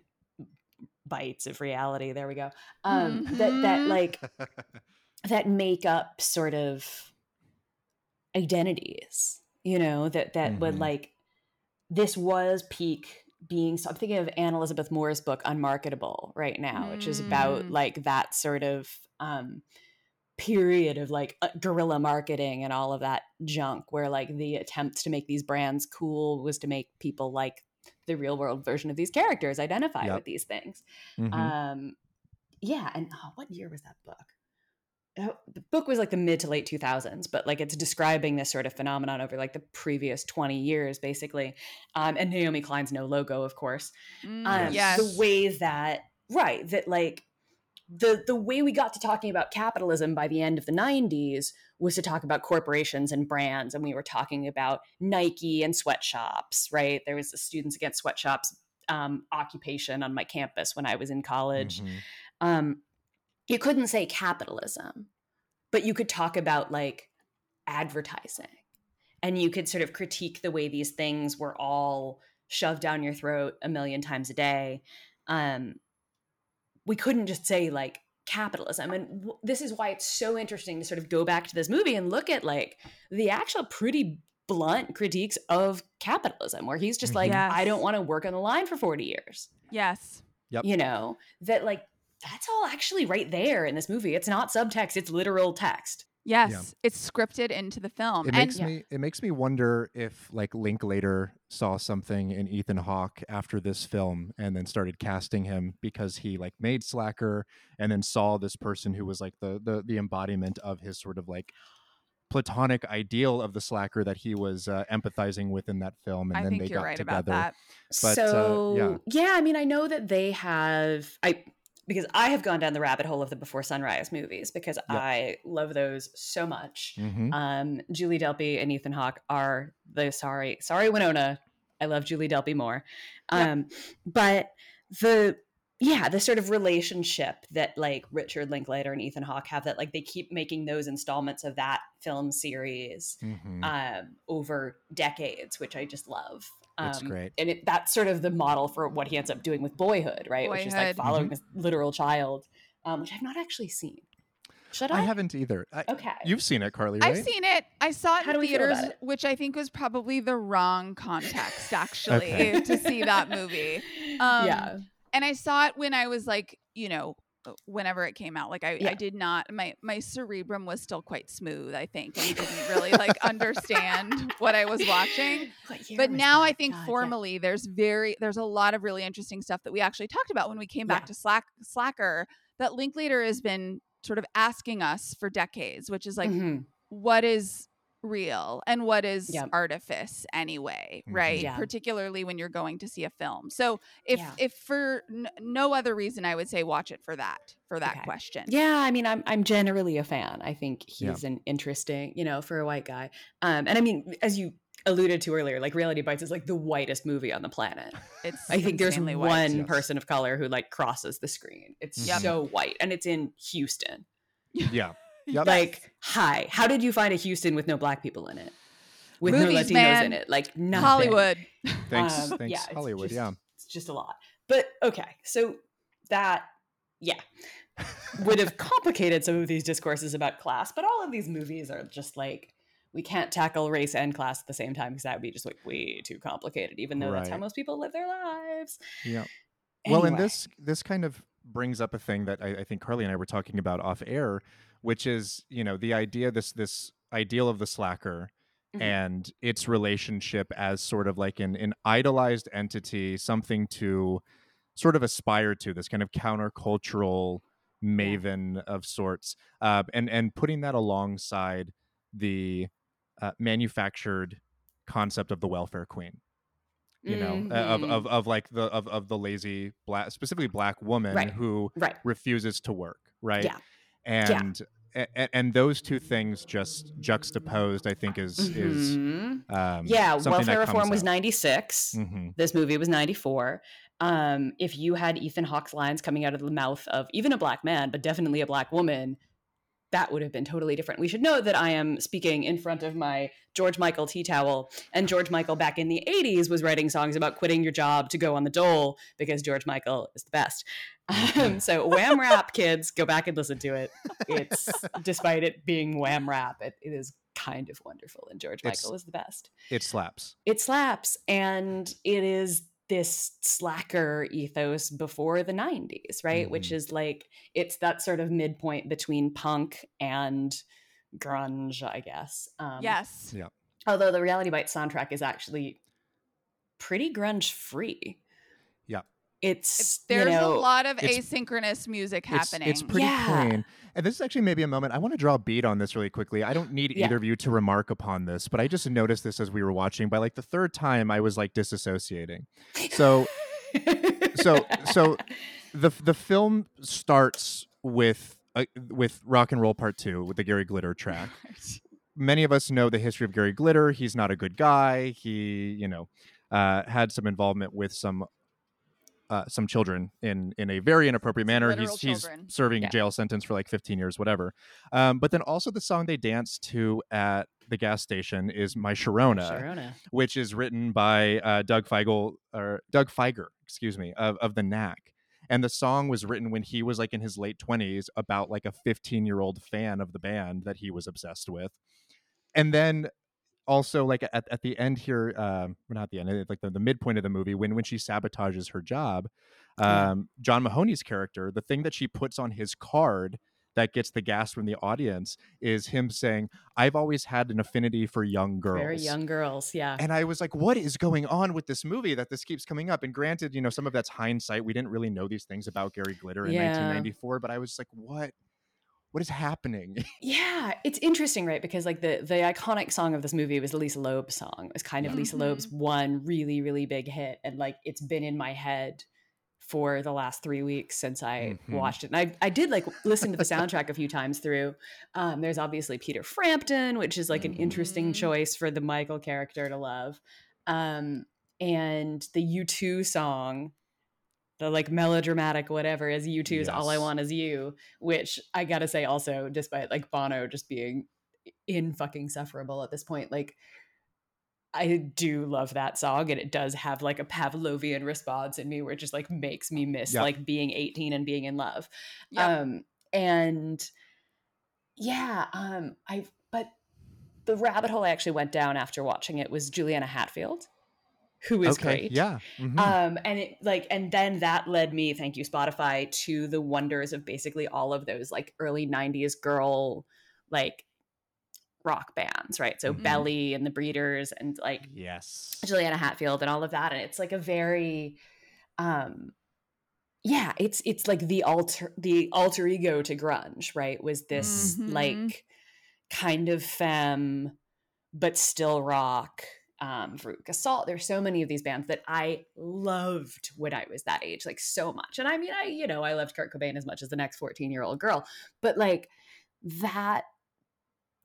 bites of reality. There we go. That like, that make up sort of identities, you know, that would like, this was peak being. So I'm thinking of Anne Elizabeth Moore's book Unmarketable right now, which is about like that sort of period of like guerrilla marketing and all of that junk, where like the attempt to make these brands cool was to make people like the real world version of these characters identify with these things. And what year was that book? The book was like the mid to late 2000s, but like it's describing this sort of phenomenon over like the previous 20 years, basically. And Naomi Klein's No Logo, of course. The way that, that like the way we got to talking about capitalism by the end of the 90s was to talk about corporations and brands. And we were talking about Nike and sweatshops, right? There was the Students Against Sweatshops occupation on my campus when I was in college. You couldn't say capitalism, but you could talk about like advertising, and you could sort of critique the way these things were all shoved down your throat a million times a day. We couldn't just say like capitalism. And this is why it's so interesting to sort of go back to this movie and look at like the actual pretty blunt critiques of capitalism, where he's just like, I don't want to work on the line for 40 years. Yes. Yep. You know, that like, that's all actually right there in this movie. It's not subtext, it's literal text. Yes, it's scripted into the film. It makes me wonder if like Linklater saw something in Ethan Hawke after this film and then started casting him, because he like made Slacker and then saw this person who was like the embodiment of his sort of like platonic ideal of the slacker that he was empathizing with in that film, and I then they got right together. About that. But, I mean, I know that they have because I have gone down the rabbit hole of the Before Sunrise movies, because I love those so much. Julie Delpy and Ethan Hawke are the sorry Winona. I love Julie Delpy more. But the sort of relationship that like Richard Linklater and Ethan Hawke have, that like they keep making those installments of that film series over decades, which I just love. That's great. And that's sort of the model for what he ends up doing with Boyhood, right? Boyhood. Which is like following this literal child, which I've not actually seen. Should I? I haven't either. Okay. You've seen it, Carly, right? I've seen it. I saw it in theaters, which I think was probably the wrong context, actually, to see that movie. Yeah. And I saw it when I was like, you know, whenever it came out. Like I did not, my cerebrum was still quite smooth, I think. I didn't really like understand what I was watching. But now I think formally there's a lot of really interesting stuff that we actually talked about when we came back to Slacker that Linklater has been sort of asking us for decades, which is like, what is real and what is artifice anyway, right? Yeah. Particularly when you're going to see a film. So if for no other reason, I would say watch it for that question. Yeah. I mean, I'm generally a fan. I think he's an interesting, you know, for a white guy. And I mean, as you alluded to earlier, like Reality Bites is like the whitest movie on the planet. I think there's one person of color who like crosses the screen. It's so white, and it's in Houston. Yeah. Yep. Like, hi, how did you find a Houston with no black people in it? With movies, no Latinos in it? Like, nothing. Hollywood. Thanks yeah, Hollywood. It's just a lot. But okay, so that, would have complicated some of these discourses about class, but all of these movies are just like, we can't tackle race and class at the same time because that would be just like way too complicated, even though that's how most people live their lives. Yeah. Anyway. Well, and this kind of brings up a thing that I think Carly and I were talking about off air, which is, you know, the idea, this ideal of the slacker and its relationship as sort of like an idolized entity, something to sort of aspire to, this kind of countercultural maven of sorts, and putting that alongside the manufactured concept of the welfare queen, you know, of like the of the lazy black, specifically black woman who refuses to work, right? Yeah. And and those two things just juxtaposed, I think, is welfare reform was 96. This movie was 94. If you had Ethan Hawke's lines coming out of the mouth of even a black man, but definitely a black woman, that would have been totally different. We should note that I am speaking in front of my George Michael tea towel, and George Michael back in the 80s was writing songs about quitting your job to go on the dole because George Michael is the best. So Wham rap, kids, go back and listen to it. It's, despite it being Wham rap, it is kind of wonderful, and George Michael is the best. It slaps. It slaps, and it is this slacker ethos before the 90s, right? Which is like, it's that sort of midpoint between punk and grunge, I guess. Yes. Yeah. Although the Reality Bites soundtrack is actually pretty grunge free. Yeah. There's a lot of asynchronous music happening. It's pretty clean. And this is actually maybe a moment. I want to draw a bead on this really quickly. I don't need either of you to remark upon this, but I just noticed this as we were watching. By like the third time, I was like disassociating. So, so the film starts with Rock and Roll Part 2 with the Gary Glitter track. Many of us know the history of Gary Glitter. He's not a good guy. He, you know, had some involvement with some children in a very inappropriate manner. He's serving a jail sentence for like 15 years, whatever. But then also the song they dance to at the gas station is My Sharona, which is written by Doug Feiger, of the Knack. And the song was written when he was like in his late 20s about like a 15-year-old fan of the band that he was obsessed with. And then also, like at the end here, not at the end, like the midpoint of the movie, when she sabotages her job, John Mahoney's character, the thing that she puts on his card that gets the gas from the audience is him saying, "I've always had an affinity for young girls." Very young girls, yeah. And I was like, what is going on with this movie that this keeps coming up? And granted, you know, some of that's hindsight. We didn't really know these things about Gary Glitter in 1994, but I was like, what is happening? Yeah, it's interesting, right? Because like the iconic song of this movie was the Lisa Loeb song. It was kind of Lisa Loeb's one really, really big hit. And like, it's been in my head for the last 3 weeks since I watched it. And I did like listen to the soundtrack a few times through. There's obviously Peter Frampton, which is like an interesting choice for the Michael character to love. And the U2 song, the like melodramatic whatever, is U2's All I Want Is You, which I gotta say also, despite like Bono just being insufferable at this point, like I do love that song, and it does have like a Pavlovian response in me where it just like makes me miss like being 18 and being in love. And Yeah. But the rabbit hole I actually went down after watching it was Juliana Hatfield, who is great. Yeah. Mm-hmm. And then that led me, thank you, Spotify, to the wonders of basically all of those like early 90s girl, like rock bands, right? So mm-hmm. Belly and the Breeders and like yes, Juliana Hatfield and all of that. And it's like a very, it's like the alter ego to grunge, right? Was this mm-hmm. like kind of femme, but still rock. Veruca Salt. There's so many of these bands that I loved when I was that age, like so much. And I mean, I loved Kurt Cobain as much as the next 14-year-old girl, but like that,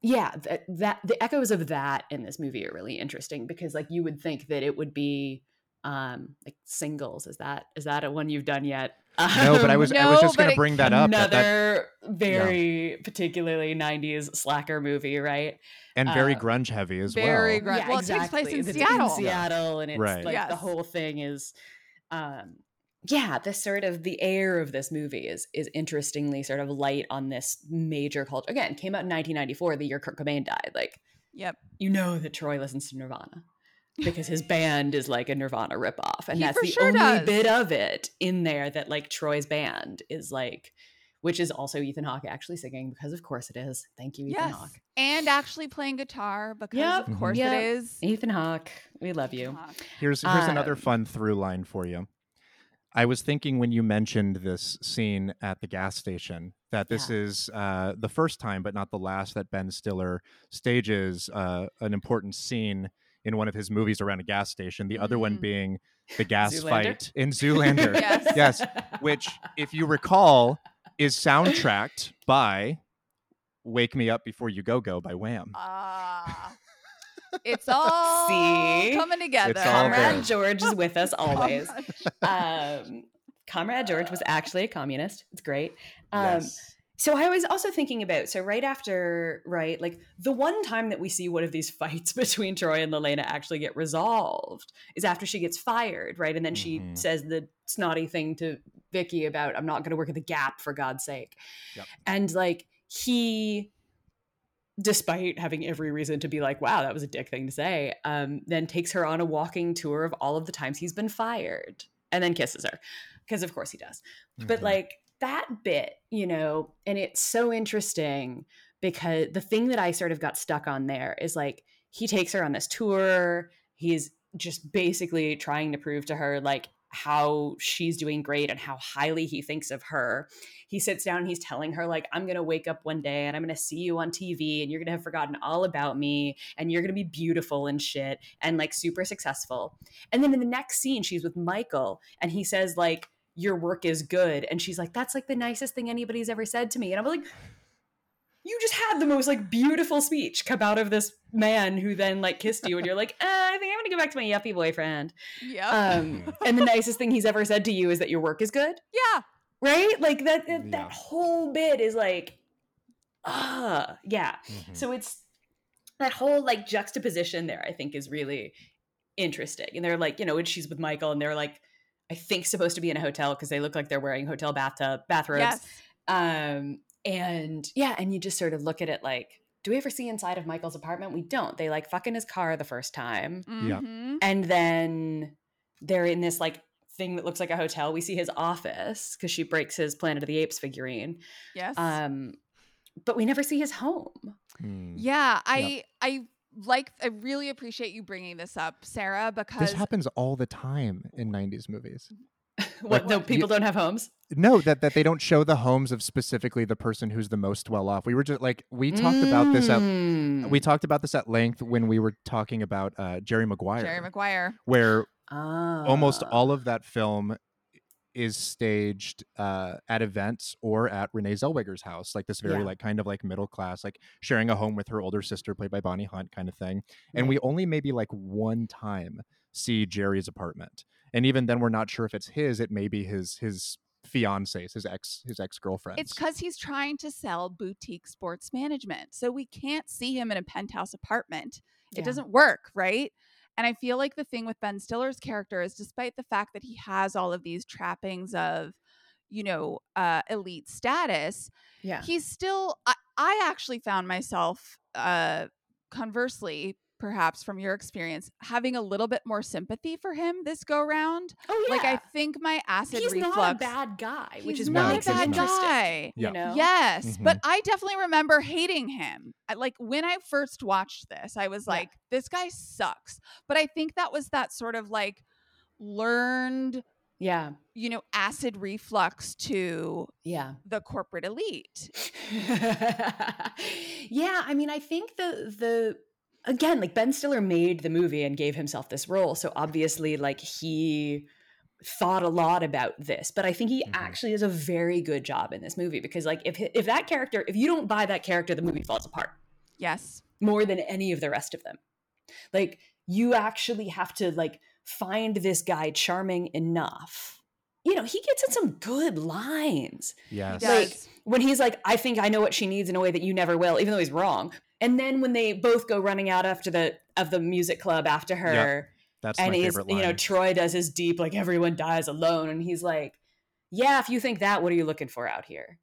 yeah, that the echoes of that in this movie are really interesting because like you would think that it would be like Singles. Is that a one you've done yet? No, but I was just going to bring that up. Another particularly 90s slacker movie, right? And very grunge heavy as very well. Very grunge. Yeah, well, exactly. It takes place in Seattle. It's in Seattle, and it's right. like yes. the whole thing is, this sort of the air of this movie is interestingly sort of light on this major culture. Again, came out in 1994, the year Kurt Cobain died. Like, yep, you know that Troy listens to Nirvana. Because his band is like a Nirvana ripoff, and that's the only bit of it in there that like Troy's band is like, which is also Ethan Hawke actually singing because of course it is. Thank you, Ethan Hawke, and actually playing guitar because of course it is. Ethan Hawke, we love you. Here's another fun through line for you. I was thinking when you mentioned this scene at the gas station that this is the first time, but not the last, that Ben Stiller stages an important scene in one of his movies around a gas station, the other one being the gas fight in Zoolander. yes. Which, if you recall, is soundtracked by Wake Me Up Before You Go by Wham. It's all coming together. Comrade George is with us always. Comrade George was actually a communist. It's great. Yes. So I was also thinking about, right after, right, like the one time that we see one of these fights between Troy and Lelaina actually get resolved is after she gets fired, right? And then she says the snotty thing to Vicky about, I'm not going to work at the Gap for God's sake. Yep. And like he, despite having every reason to be like, wow, that was a dick thing to say, then takes her on a walking tour of all of the times he's been fired and then kisses her because of course he does. Okay. But like, that bit, you know, and it's so interesting because the thing that I sort of got stuck on there is like he takes her on this tour. He's just basically trying to prove to her like how she's doing great and how highly he thinks of her. He sits down and he's telling her like, I'm going to wake up one day and I'm going to see you on TV and you're going to have forgotten all about me and you're going to be beautiful and shit and like super successful. And then in the next scene, she's with Michael and he says like, your work is good. And she's like, that's like the nicest thing anybody's ever said to me. And I'm like, you just had the most like beautiful speech come out of this man who then like kissed you. And you're like, I think I'm going to go back to my yuppie boyfriend. Yeah. And the nicest thing he's ever said to you is that your work is good. Yeah. Right. Like that whole bit is like, yeah. Mm-hmm. So it's that whole like juxtaposition there, I think is really interesting. And they're like, you know, and she's with Michael and they're like, I think supposed to be in a hotel because they look like they're wearing hotel bathrobes. Yes. And you just sort of look at it like, do we ever see inside of Michael's apartment? We don't. They like fuck in his car the first time. Mm-hmm. And then they're in this like thing that looks like a hotel. We see his office because she breaks his Planet of the Apes figurine. Yes. But we never see his home. Mm. Yeah. I really appreciate you bringing this up, Sarah, because this happens all the time in 90s movies. What? Like, no, people don't have homes? No, that they don't show the homes of specifically the person who's the most well off. We were just like, we talked about this at length when we were talking about Jerry Maguire, where almost all of that film is staged at events or at Renee Zellweger's house, like this very like kind of like middle class, like sharing a home with her older sister played by Bonnie Hunt kind of thing. And we only maybe like one time see Jerry's apartment. And even then we're not sure if it's his, it may be his fiance's, his ex-girlfriend's. It's because he's trying to sell boutique sports management. So we can't see him in a penthouse apartment. Yeah. It doesn't work, right? And I feel like the thing with Ben Stiller's character is despite the fact that he has all of these trappings of, you know, elite status, he's still, I actually found myself, conversely, perhaps from your experience, having a little bit more sympathy for him this go round. Oh yeah, like I think my acid reflux. He's not a bad guy, which is what makes it interesting. Yeah. You know? Yes, mm-hmm. But I definitely remember hating him. Like when I first watched this, I was like, "This guy sucks." But I think that was that sort of like learned, you know, acid reflux to the corporate elite. Yeah, I mean, I think the. Again, like Ben Stiller made the movie and gave himself this role. So obviously, like, he thought a lot about this, but I think he actually does a very good job in this movie because, like, if that character, if you don't buy that character, the movie falls apart. Yes. More than any of the rest of them. Like, you actually have to, like, find this guy charming enough. You know, he gets in some good lines. Yes. Like, when he's like, I think I know what she needs in a way that you never will, even though he's wrong. And then when they both go running out after the music club after her, that's and my favorite line. You know, Troy does his deep, like, everyone dies alone. And he's like, yeah, if you think that, what are you looking for out here?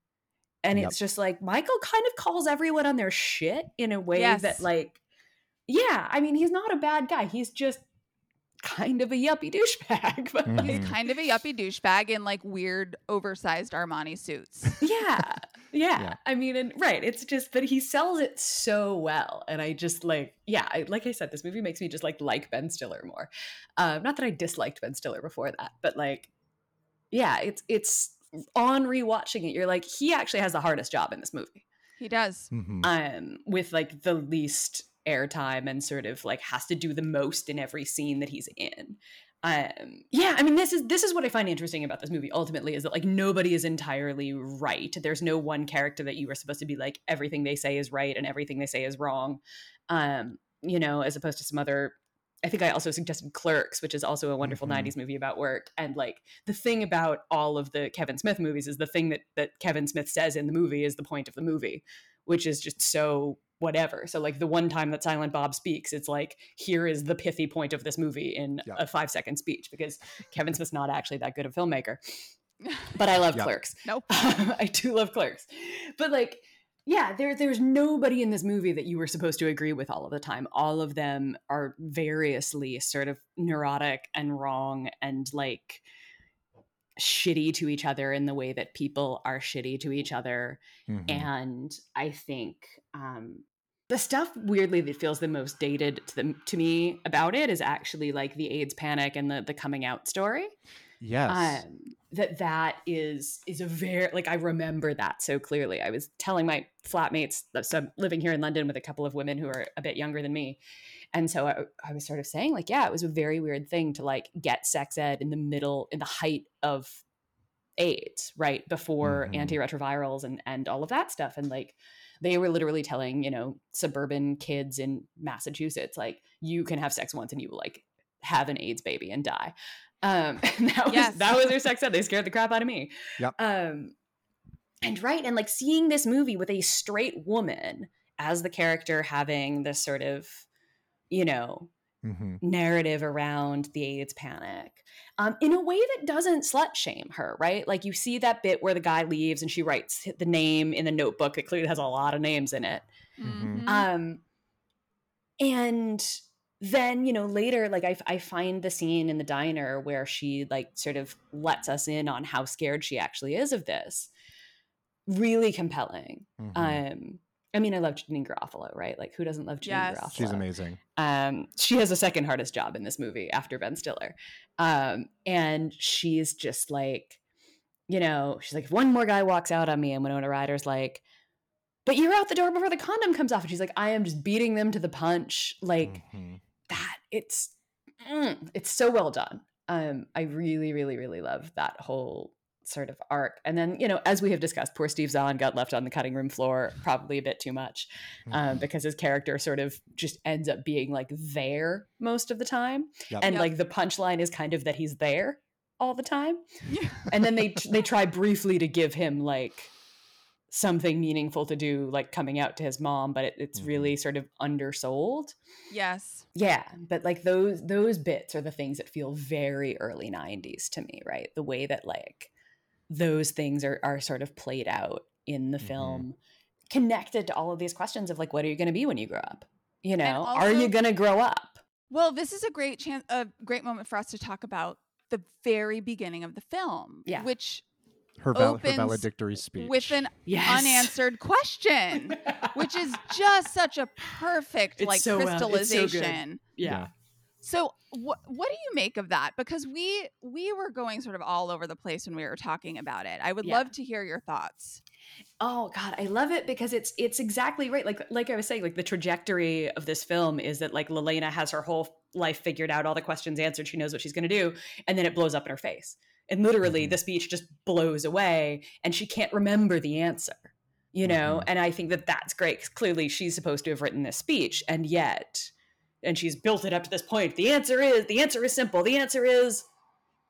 And it's just like, Michael kind of calls everyone on their shit in a way that, like, I mean, he's not a bad guy. He's just kind of a yuppie douchebag. But he's kind of a yuppie douchebag in, like, weird, oversized Armani suits. Yeah. I mean, and it's just that he sells it so well. And I just like, like I said, this movie makes me just like Ben Stiller more. Not that I disliked Ben Stiller before that, but like, it's on rewatching it. You're like, he actually has the hardest job in this movie. He does. Mm-hmm. With like the least airtime and sort of like has to do the most in every scene that he's in. I mean, this is what I find interesting about this movie ultimately is that like nobody is entirely right. There's no one character that you are supposed to be like everything they say is right and everything they say is wrong. You know, as opposed to some other, I think I also suggested Clerks, which is also a wonderful 90s movie about work. And like the thing about all of the Kevin Smith movies is the thing that Kevin Smith says in the movie is the point of the movie, which is just so whatever. So like the one time that Silent Bob speaks, it's like, here is the pithy point of this movie in a 5-second speech, because Kevin Smith's not actually that good a filmmaker. But I love Clerks. Nope. I do love Clerks. But like, there's nobody in this movie that you were supposed to agree with all of the time. All of them are variously sort of neurotic and wrong and like shitty to each other in the way that people are shitty to each other. Mm-hmm. And I think the stuff weirdly that feels the most dated to me about it is actually like the AIDS panic and the coming out story. Yes. That is a very, like, I remember that so clearly. I was telling my flatmates, so I'm living here in London with a couple of women who are a bit younger than me. And so I was sort of saying like, it was a very weird thing to like get sex ed in the height of AIDS, right? Before antiretrovirals and all of that stuff. And like, they were literally telling, you know, suburban kids in Massachusetts, like, you can have sex once and you will like have an AIDS baby and die. And that was their sex ed. They scared the crap out of me. Yep. And like seeing this movie with a straight woman as the character having this sort of, you know, narrative around the AIDS panic in a way that doesn't slut shame her, right? Like you see that bit where the guy leaves and she writes the name in the notebook that clearly has a lot of names in it. Mm-hmm. And then, you know, later, like I find the scene in the diner where she like sort of lets us in on how scared she actually is of this. Really compelling. I mean, I love Jeanine Garofalo, right? Like, who doesn't love Jeanine Garofalo? She's amazing. She has the second hardest job in this movie after Ben Stiller. And she's just like, you know, she's like, if one more guy walks out on me, and Winona Ryder's like, but you're out the door before the condom comes off. And she's like, I am just beating them to the punch. Like, that, it's so well done. I really, really, really love that whole sort of arc. And then, you know, as we have discussed, poor Steve Zahn got left on the cutting room floor probably a bit too much because his character sort of just ends up being like there most of the time. Yep. And like the punchline is kind of that he's there all the time. Yeah. And then they try briefly to give him like something meaningful to do, like coming out to his mom, but it's really sort of undersold. Yes. Yeah. But like those bits are the things that feel very early 90s to me, right? The way that like those things are sort of played out in the film connected to all of these questions of like, what are you going to be when you grow up? You know, also, are you going to grow up? Well, this is a great chance, a great moment for us to talk about the very beginning of the film, yeah. which her valedictory speech with an unanswered question, which is just such a perfect crystallization. So yeah. So what do you make of that? Because we were going sort of all over the place when we were talking about it. I would love to hear your thoughts. Oh God, I love it because it's exactly right. Like I was saying, like the trajectory of this film is that like Lelena has her whole life figured out, all the questions answered, she knows what she's going to do, and then it blows up in her face. And literally the speech just blows away and she can't remember the answer, you know? Mm-hmm. And I think that that's great because clearly she's supposed to have written this speech and yet, and she's built it up to this point. The answer is simple. The answer is,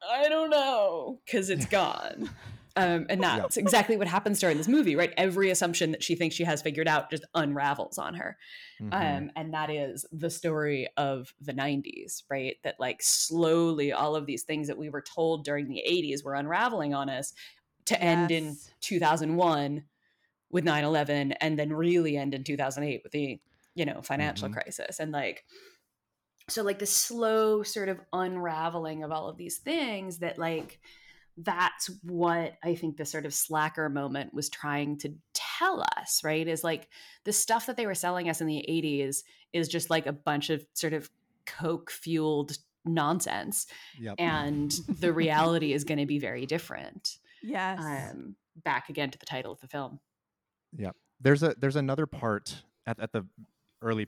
I don't know, because it's gone. And that's exactly what happens during this movie, right? Every assumption that she thinks she has figured out just unravels on her. Mm-hmm. And that is the story of the 90s, right? That like slowly all of these things that we were told during the 80s were unraveling on us to end in 2001 with 9/11 and then really end in 2008 with the, you know, financial crisis. And like, so like the slow sort of unraveling of all of these things that like, that's what I think the sort of Slacker moment was trying to tell us, right? Is like the stuff that they were selling us in the 80s is just like a bunch of sort of Coke fueled nonsense. Yep. And the reality is going to be very different. Yes. Back again to the title of the film. Yeah. There's another part at the early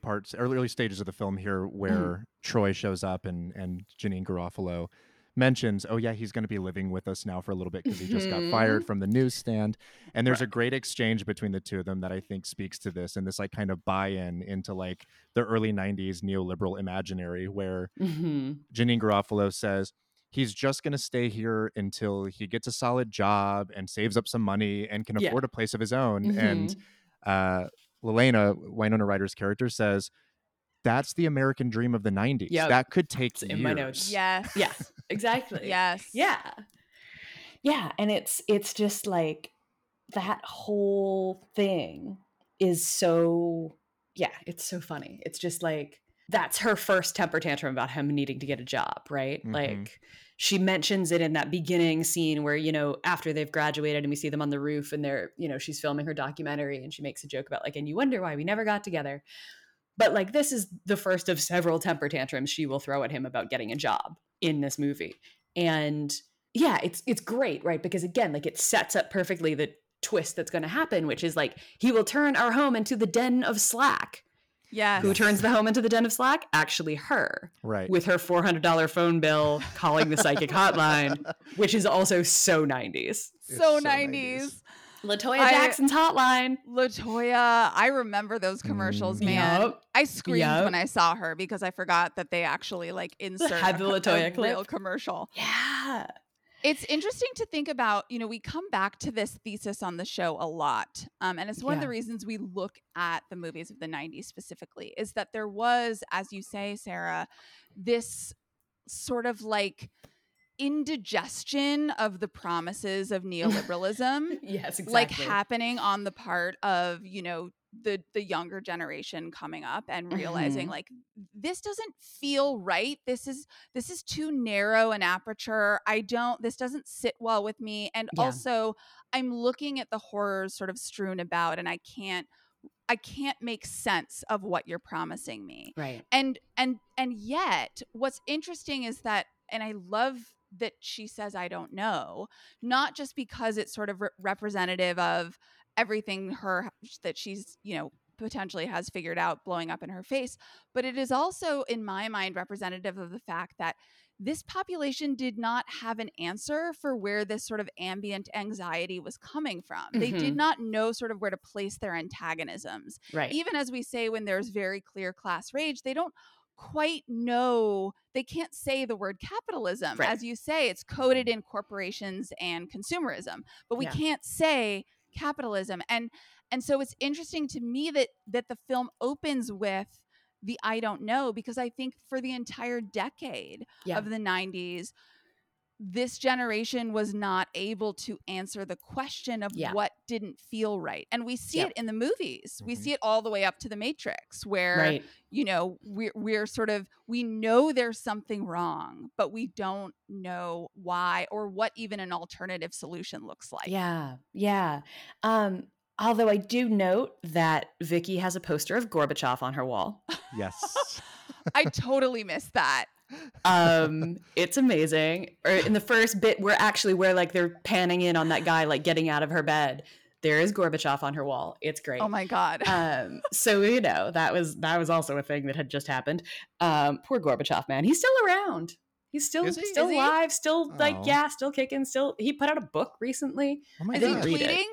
stages of the film here where Troy shows up and Jeanine Garofalo mentions, oh yeah, he's going to be living with us now for a little bit because he just got fired from the newsstand. And there's a great exchange between the two of them that I think speaks to this and this like kind of buy-in into like the early 90s neoliberal imaginary where Jeanine Garofalo says, he's just going to stay here until he gets a solid job and saves up some money and can afford a place of his own. And Winona Ryder's character says, that's the American dream of the 90s. Yep. That could take years. In my notes. Yes. Yeah. Exactly. Yes. Yeah. Yeah. And it's just like that whole thing is so, yeah, it's so funny. It's just like, that's her first temper tantrum about him needing to get a job, right? Mm-hmm. Like she mentions it in that beginning scene where, you know, after they've graduated and we see them on the roof and they're, you know, she's filming her documentary and she makes a joke about like, and you wonder why we never got together. But like, this is the first of several temper tantrums she will throw at him about getting a job in this movie. And yeah, it's great, right? Because again, like it sets up perfectly the twist that's going to happen, which is like, he will turn our home into the den of slack. Yeah. Who turns the home into the den of slack? Actually her. Right. With her $400 phone bill, calling the psychic hotline, which is also so 90s. So 90s. LaToya Jackson's hotline. LaToya, I remember those commercials, man. Yep. I screamed when I saw her because I forgot that they actually like insert had the LaToya clip. Real commercial. Yeah. It's interesting to think about, you know, we come back to this thesis on the show a lot. And it's one of the reasons we look at the movies of the 90s specifically is that there was, as you say, Sarah, this sort of like indigestion of the promises of neoliberalism like happening on the part of, you know, the younger generation coming up and realizing like this doesn't feel right, this is too narrow an aperture, this doesn't sit well with me, and also I'm looking at the horrors sort of strewn about and I can't make sense of what you're promising me, right? And yet what's interesting is that, and I love that she says, I don't know, not just because it's sort of representative of everything that she's, you know, potentially has figured out blowing up in her face, but it is also, in my mind, representative of the fact that this population did not have an answer for where this sort of ambient anxiety was coming from. Mm-hmm. They did not know sort of where to place their antagonisms. Right. Even as we say, when there's very clear class rage, they don't quite know, they can't say the word capitalism. Right. As you say, it's coded in corporations and consumerism, but we can't say capitalism. And so it's interesting to me that the film opens with the I don't know, because I think for the entire decade of the 90s, this generation was not able to answer the question of what didn't feel right. And we see it in the movies. Mm-hmm. We see it all the way up to The Matrix where, you know, we're sort of, we know there's something wrong, but we don't know why or what even an alternative solution looks like. Yeah. Yeah. Although I do note that Vicky has a poster of Gorbachev on her wall. Yes. I totally missed that. It's amazing. Or in the first bit, we're actually where like they're panning in on that guy like getting out of her bed. There is Gorbachev on her wall. It's great. Oh my God. So you know that was also a thing that had just happened. Poor Gorbachev, man. He's still around. He's still alive. Still like still kicking. Still he put out a book recently. Oh my God. Is he tweeting?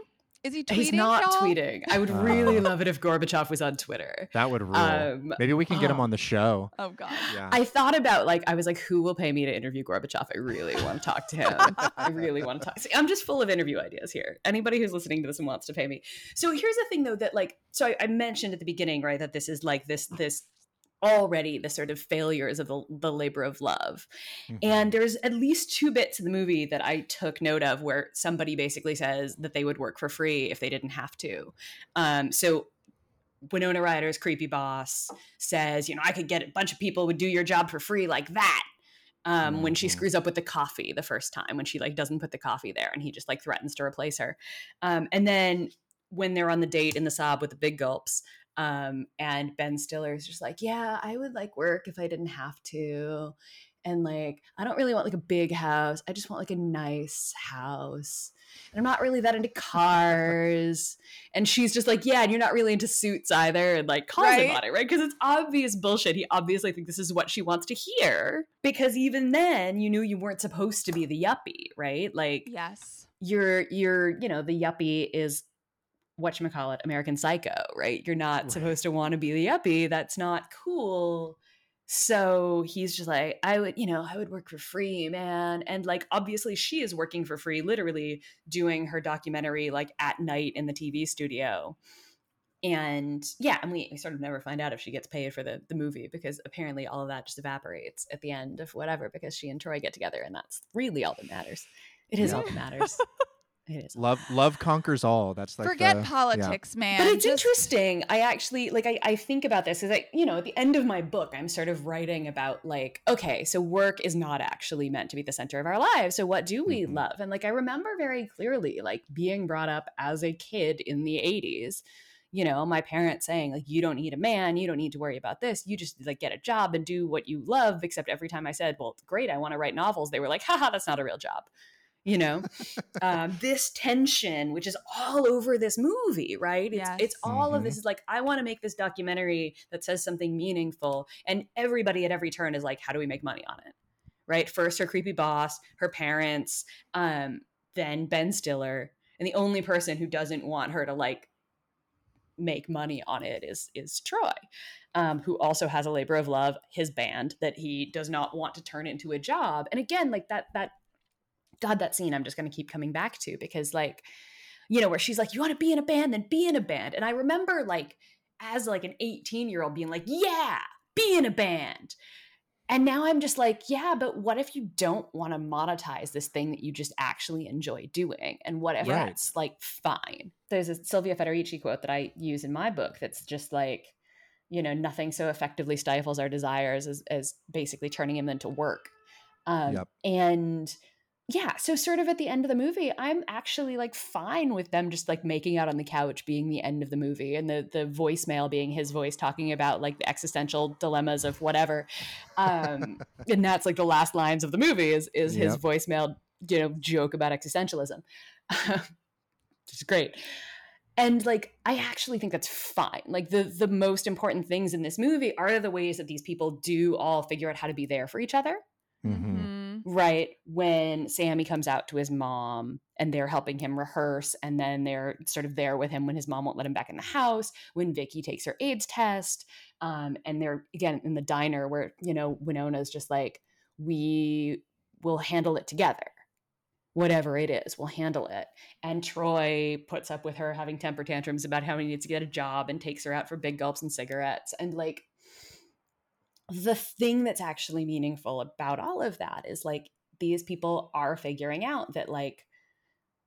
Is he tweeting? He's not tweeting. I would really love it if Gorbachev was on Twitter. That would rule. Maybe we can get him on the show. Oh God. Yeah. I thought about like, I was like, who will pay me to interview Gorbachev? I really want to talk to him. I really want to talk. See, I'm just full of interview ideas here. Anybody who's listening to this and wants to pay me. So here's the thing though, that like, so I mentioned at the beginning, right, that this is like this already the sort of failures of the labor of love. Mm-hmm. And there's at least two bits in the movie that I took note of where somebody basically says that they would work for free if they didn't have to. So Winona Ryder's creepy boss says, you know, I could get a bunch of people would do your job for free like that. When she screws up with the coffee the first time, when she like doesn't put the coffee there and he just like threatens to replace her. And then when they're on the date in the sob with the big gulps, and Ben Stiller is just like, yeah, I would like work if I didn't have to. And like, I don't really want like a big house. I just want like a nice house. And I'm not really that into cars. And she's just like, yeah, and you're not really into suits either. And like calls him on it, right? Because it's obvious bullshit. He obviously thinks this is what she wants to hear. Because even then, you knew you weren't supposed to be the yuppie, right? Like, yes, you're, you know, the yuppie is whatchamacallit, American Psycho, right? You're not supposed to want to be the yuppie. That's not cool. So he's just like, I would work for free, man. And like, obviously she is working for free, literally doing her documentary like at night in the TV studio. And yeah, and we sort of never find out if she gets paid for the movie because apparently all of that just evaporates at the end of whatever because she and Troy get together and that's really all that matters. It is all that matters. Love conquers all. That's like forget politics, man. But it's interesting. I actually like I think about this because I, you know, at the end of my book, I'm sort of writing about like, okay, so work is not actually meant to be the center of our lives. So what do we love? And like I remember very clearly like being brought up as a kid in the 80s. You know, my parents saying like, you don't need a man, you don't need to worry about this. You just like get a job and do what you love. Except every time I said, well, great, I want to write novels, they were like, haha, that's not a real job. You know, this tension, which is all over this movie, right? It's all of this is like, I want to make this documentary that says something meaningful. And everybody at every turn is like, how do we make money on it? Right? First, her creepy boss, her parents, then Ben Stiller. And the only person who doesn't want her to like make money on it is Troy, who also has a labor of love, his band that he does not want to turn into a job. And again, like that God, that scene I'm just going to keep coming back to because like, you know, where she's like, you want to be in a band, then be in a band. And I remember like, as like an 18-year-old being like, yeah, be in a band. And now I'm just like, yeah, but what if you don't want to monetize this thing that you just actually enjoy doing? And whatever, that's like, fine. There's a Silvia Federici quote that I use in my book that's just like, you know, nothing so effectively stifles our desires as basically turning them into work. And yeah, so sort of at the end of the movie, I'm actually like fine with them just like making out on the couch being the end of the movie and the voicemail being his voice talking about like the existential dilemmas of whatever. And that's like the last lines of the movie is his voicemail, you know, joke about existentialism, which is great. And like, I actually think that's fine. Like the most important things in this movie are the ways that these people do all figure out how to be there for each other. Right. When Sammy comes out to his mom and they're helping him rehearse and then they're sort of there with him when his mom won't let him back in the house, when Vicky takes her AIDS test. And they're again in the diner where, you know, Winona's just like, we will handle it together. Whatever it is, we'll handle it. And Troy puts up with her having temper tantrums about how he needs to get a job and takes her out for big gulps and cigarettes. And like, the thing that's actually meaningful about all of that is like these people are figuring out that, like,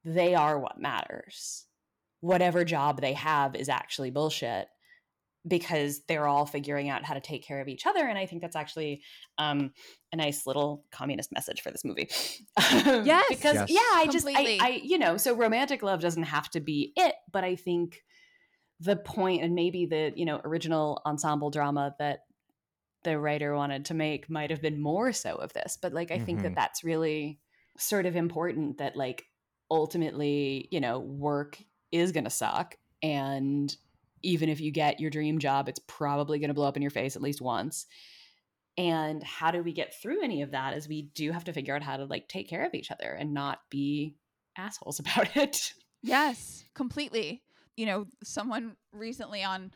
they are what matters. Whatever job they have is actually bullshit because they're all figuring out how to take care of each other. And I think that's actually a nice little communist message for this movie. Yes. Because, yes. Yeah, I completely. Just, I, you know, so romantic love doesn't have to be it, but I think the point and maybe the, you know, original ensemble drama that the writer wanted to make might have been more so of this. But, like, I think that that's really sort of important that, like, ultimately, you know, work is going to suck. And even if you get your dream job, it's probably going to blow up in your face at least once. And how do we get through any of that is we do have to figure out how to, like, take care of each other and not be assholes about it. Yes, completely. You know, someone recently on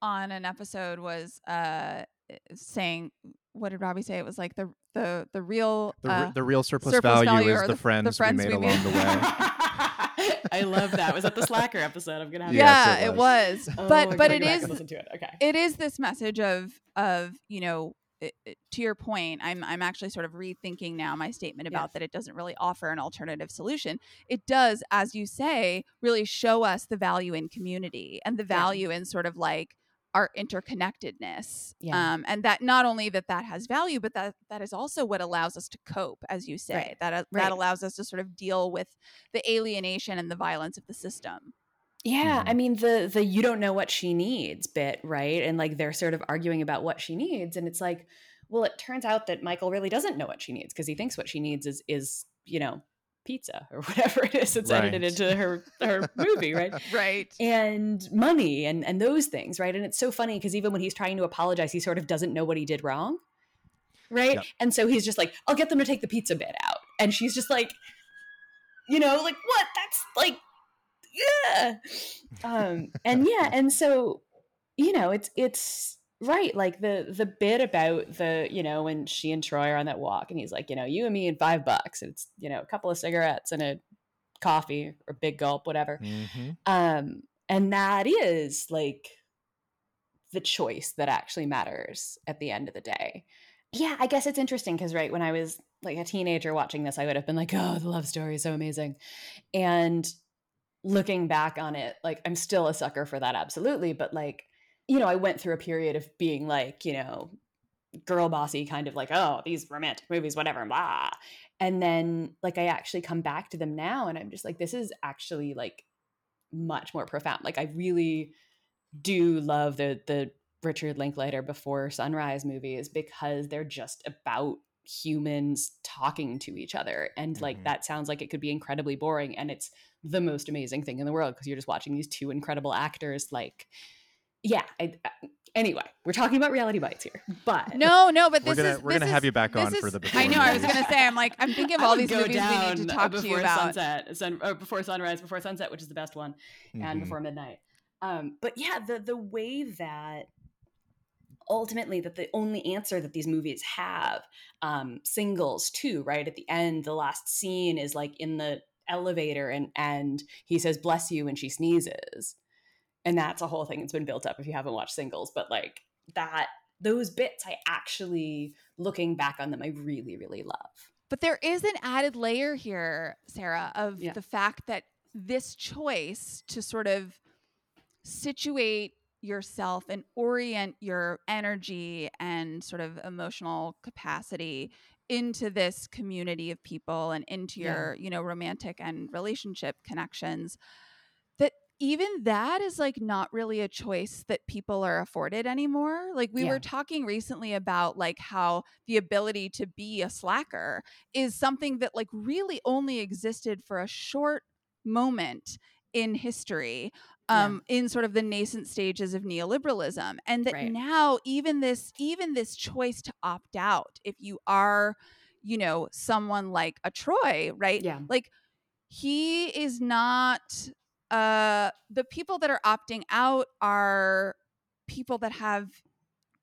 an episode was saying, what did Robbie say? It was like the real surplus value is the friends we made along the way. I love that. Was that the Slacker episode? I'm gonna have. Yeah, it was. Oh, but it is. Listen to it. Okay. It is this message of you know, to your point. I'm actually sort of rethinking now my statement about that. It doesn't really offer an alternative solution. It does, as you say, really show us the value in community and the value in sort of like our interconnectedness. Yeah. And that not only that has value, but that is also what allows us to cope, as you say, that allows us to sort of deal with the alienation and the violence of the system. Yeah. I mean, the, you don't know what she needs bit. Right. And, like, they're sort of arguing about what she needs. And it's like, well, it turns out that Michael really doesn't know what she needs because he thinks what she needs is, you know, pizza or whatever it is that's edited into her movie, right? Right. And money and those things, right? And it's so funny because even when he's trying to apologize, he sort of doesn't know what he did wrong, right? Yep. And so he's just like, I'll get them to take the pizza bit out. And she's just like, you know, like, what? That's like, yeah. And so, you know, it's right, like the bit about the, you know, when she and Troy are on that walk and he's like, you know, you and me and $5, and it's, you know, a couple of cigarettes and a coffee or big gulp, whatever. Mm-hmm. And that is, like, the choice that actually matters at the end of the day. Yeah, I guess it's interesting because, right, when I was, like, a teenager watching this, I would have been like, oh, the love story is so amazing. And looking back on it, like, I'm still a sucker for that, absolutely. But, like, you know, I went through a period of being, like, you know, girl bossy kind of like, oh, these romantic movies, whatever, blah. And then, like, I actually come back to them now and I'm just like, this is actually, like, much more profound. Like, I really do love the Richard Linklater Before Sunrise movies because they're just about humans talking to each other. And like, that sounds like it could be incredibly boring. And it's the most amazing thing in the world because you're just watching these two incredible actors, like, yeah. Anyway, we're talking about Reality Bites here, but but we're gonna have you back on for the. Before I know. Movies. I was gonna say, I'm like, I'm thinking of all these movies we need to talk to you about. Before Sunrise, Before Sunset, which is the best one, and Before Midnight. But yeah, the way that ultimately that the only answer that these movies have, Singles too, right at the end, the last scene is like in the elevator, and he says "bless you" and she sneezes. And that's a whole thing that's been built up if you haven't watched Singles. But, like, those bits, I actually, looking back on them, I really, really love. But there is an added layer here, Sarah, of the fact that this choice to sort of situate yourself and orient your energy and sort of emotional capacity into this community of people and into your, you know, romantic and relationship connections, even that is, like, not really a choice that people are afforded anymore. Like, we were talking recently about, like, how the ability to be a slacker is something that, like, really only existed for a short moment in history, in sort of the nascent stages of neoliberalism. And that now even this choice to opt out, if you are, you know, someone like a Troy, right? Yeah. Like, he is not... the people that are opting out are people that have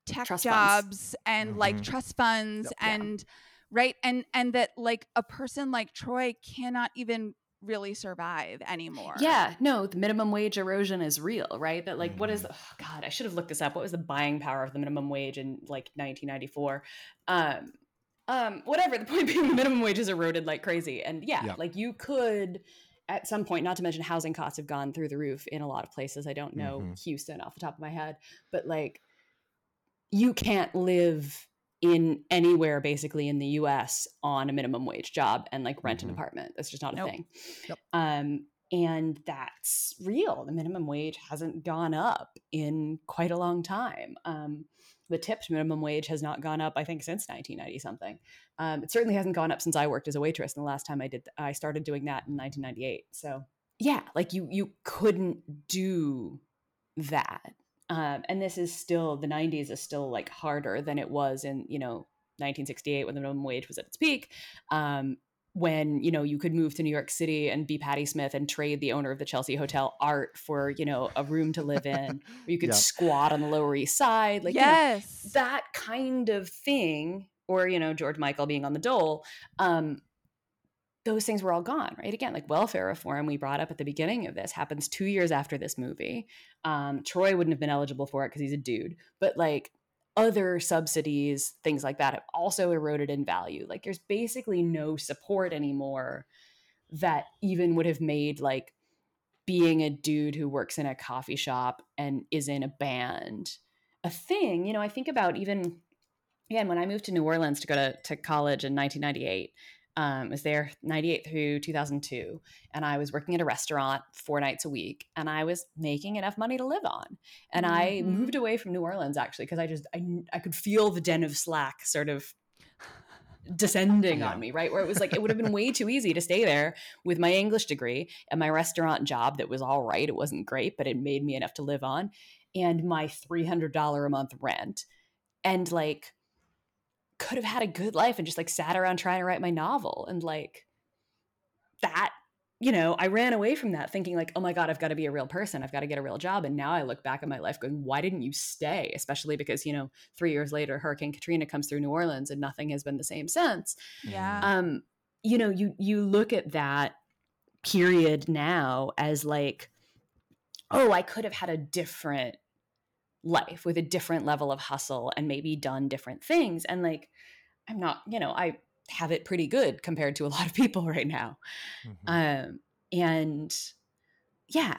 tech trust jobs funds. And like trust funds and right. And that, like, a person like Troy cannot even really survive anymore. Yeah, no, the minimum wage erosion is real, right? That, like, what is God, I should have looked this up. What was the buying power of the minimum wage in, like, 1994? Whatever, the point being, the minimum wage is eroded like crazy. And like you could at some point, not to mention housing costs have gone through the roof in a lot of places. I don't know Houston off the top of my head, but like you can't live in anywhere basically in the US on a minimum wage job and like rent an apartment. That's just not a thing. Yep. And that's real. The minimum wage hasn't gone up in quite a long time. The tipped minimum wage has not gone up, I think, since 1990 something. It certainly hasn't gone up since I worked as a waitress. And the last time I did, I started doing that in 1998. So yeah, like you couldn't do that. And this is still, the 90s is still like harder than it was in, 1968 when the minimum wage was at its peak. When, you could move to New York City and be Patti Smith and trade the owner of the Chelsea Hotel Art for, a room to live in, or you could squat on the Lower East Side. Like, that kind of thing, or, George Michael being on the dole, those things were all gone, right? Again, like welfare reform we brought up at the beginning of this happens 2 years after this movie. Troy wouldn't have been eligible for it because he's a dude, but like other subsidies, things like that have also eroded in value. Like there's basically no support anymore that even would have made like being a dude who works in a coffee shop and is in a band a thing. I think about even, again, when I moved to New Orleans to go to college in 1998, I was there 98 through 2002, and I was working at a restaurant 4 nights a week, and I was making enough money to live on. And I moved away from New Orleans, actually, because I could feel the den of slack sort of descending on me, right? Where it was like, it would have been way too easy to stay there with my English degree and my restaurant job that was all right. It wasn't great, but it made me enough to live on, and my $300 a month rent, and like could have had a good life and just like sat around trying to write my novel. And like that, I ran away from that thinking like, oh my God, I've got to be a real person. I've got to get a real job. And now I look back at my life going, why didn't you stay? Especially because, 3 years later, Hurricane Katrina comes through New Orleans and nothing has been the same since. Yeah. You look at that period now as like, oh, I could have had a different life with a different level of hustle and maybe done different things. And like, I'm not, I have it pretty good compared to a lot of people right now. Mm-hmm.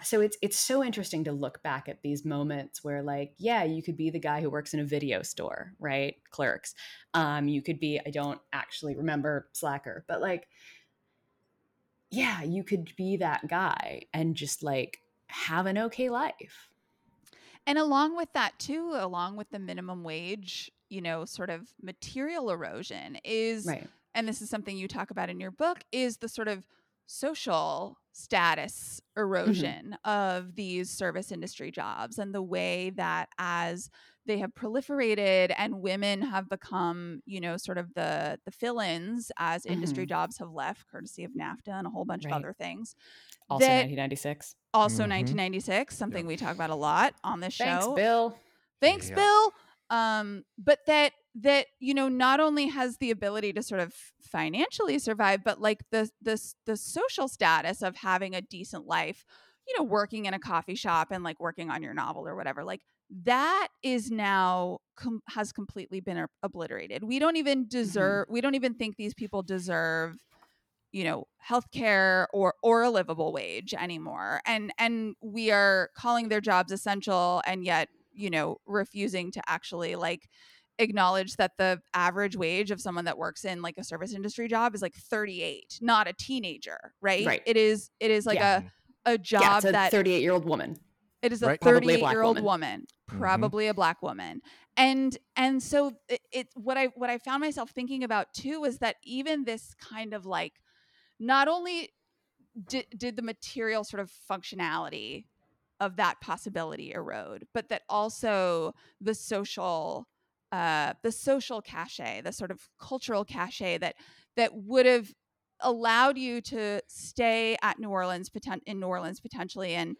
So it's so interesting to look back at these moments where like, yeah, you could be the guy who works in a video store, right? Clerks. You could be, I don't actually remember Slacker, but like, yeah, you could be that guy and just like have an okay life. And along with that, too, along with the minimum wage, sort of material erosion is, and this is something you talk about in your book, is the sort of social status erosion of these service industry jobs and the way that as they have proliferated and women have become, sort of the fill-ins as industry jobs have left, courtesy of NAFTA and a whole bunch of other things. Also 1996. Also 1996, something we talk about a lot on this show. Thanks, Bill. But that not only has the ability to sort of financially survive, but like the social status of having a decent life, working in a coffee shop and like working on your novel or whatever, like that is now has completely been obliterated. We don't even deserve. We don't even think these people deserve healthcare or a livable wage anymore. And we are calling their jobs essential and yet, refusing to actually like acknowledge that the average wage of someone that works in like a service industry job is like 38, not a teenager, right? Right. It is like a job it's a that 38-year-old woman. It is a 38-year-old woman, probably a Black woman. And so what I found myself thinking about too was that even this kind of like, not only did the material sort of functionality of that possibility erode, but that also the social cachet, the sort of cultural cachet that would have allowed you to stay at in New Orleans potentially, and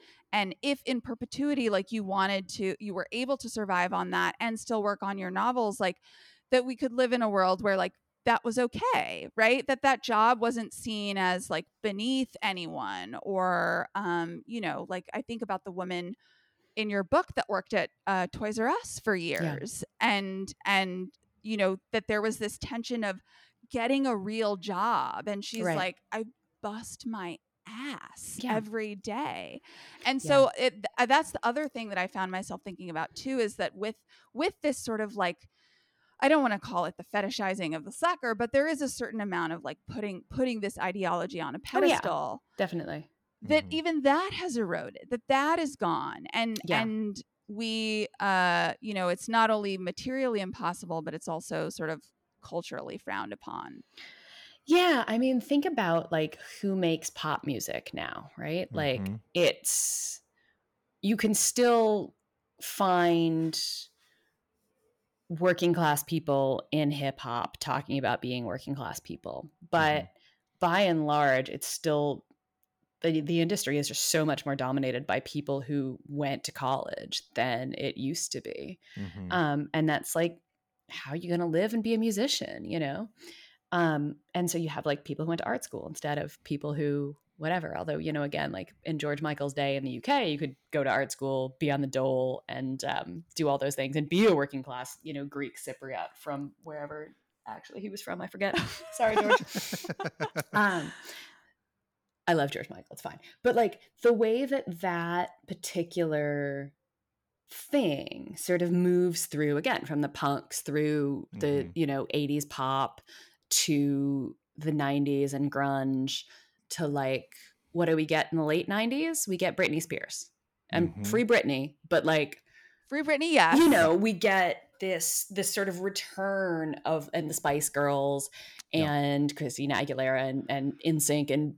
if in perpetuity, like you were able to survive on that and still work on your novels, like that we could live in a world where like that was okay, right? That job wasn't seen as like beneath anyone or, like I think about the woman in your book that worked at Toys R Us for years and you know, that there was this tension of getting a real job. And she's right. like, I bust my ass yeah. every day. And yeah. so that's the other thing that I found myself thinking about too, is that with this sort of like, I don't want to call it the fetishizing of the slacker, but there is a certain amount of like putting this ideology on a pedestal. Oh, yeah. Definitely. That mm-hmm. even that has eroded, that is gone. And, yeah. and we, you know, it's not only materially impossible, but it's also sort of culturally frowned upon. Yeah. I mean, think about like who makes pop music now, right? Mm-hmm. Like you can still find working class people in hip hop talking about being working class people, but mm-hmm. by and large, it's still the industry is just so much more dominated by people who went to college than it used to be. Mm-hmm. And that's like, how are you going to live and be a musician, you know? And so you have like people who went to art school instead of people who whatever, although, you know, again, like in George Michael's day in the UK, you could go to art school, be on the dole and do all those things and be a working class, you know, Greek Cypriot from wherever actually he was from. I forget. Sorry, George. I love George Michael. It's fine. But like the way that particular thing sort of moves through, again, from the punks through the, mm-hmm. you know, 80s pop to the 90s and grunge to like, what do we get in the late 90s? We get Britney Spears and mm-hmm. Free Britney, but like Free Britney. Yeah. You know, we get this sort of return of, and the Spice Girls and yeah. Christina Aguilera and NSYNC and,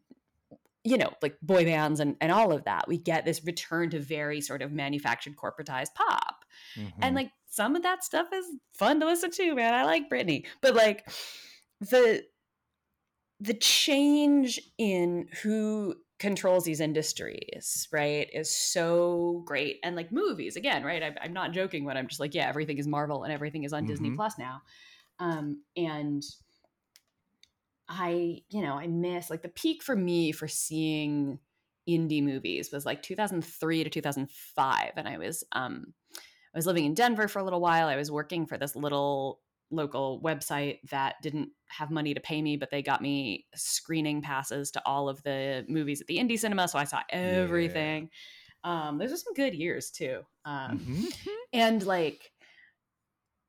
you know, like boy bands and all of that. We get this return to very sort of manufactured, corporatized pop. Mm-hmm. And like some of that stuff is fun to listen to, man. I like Britney. But like the change in who controls these industries, right, is so great. And like movies, again, right? I'm not joking when I'm just like, yeah, everything is Marvel and everything is on mm-hmm. Disney Plus now. And I miss like the peak for me for seeing indie movies was like 2003 to 2005. And I was living in Denver for a little while. I was working for this little local website that didn't have money to pay me, but they got me screening passes to all of the movies at the indie cinema. So I saw everything. Yeah. Those were some good years too. Mm-hmm. And like,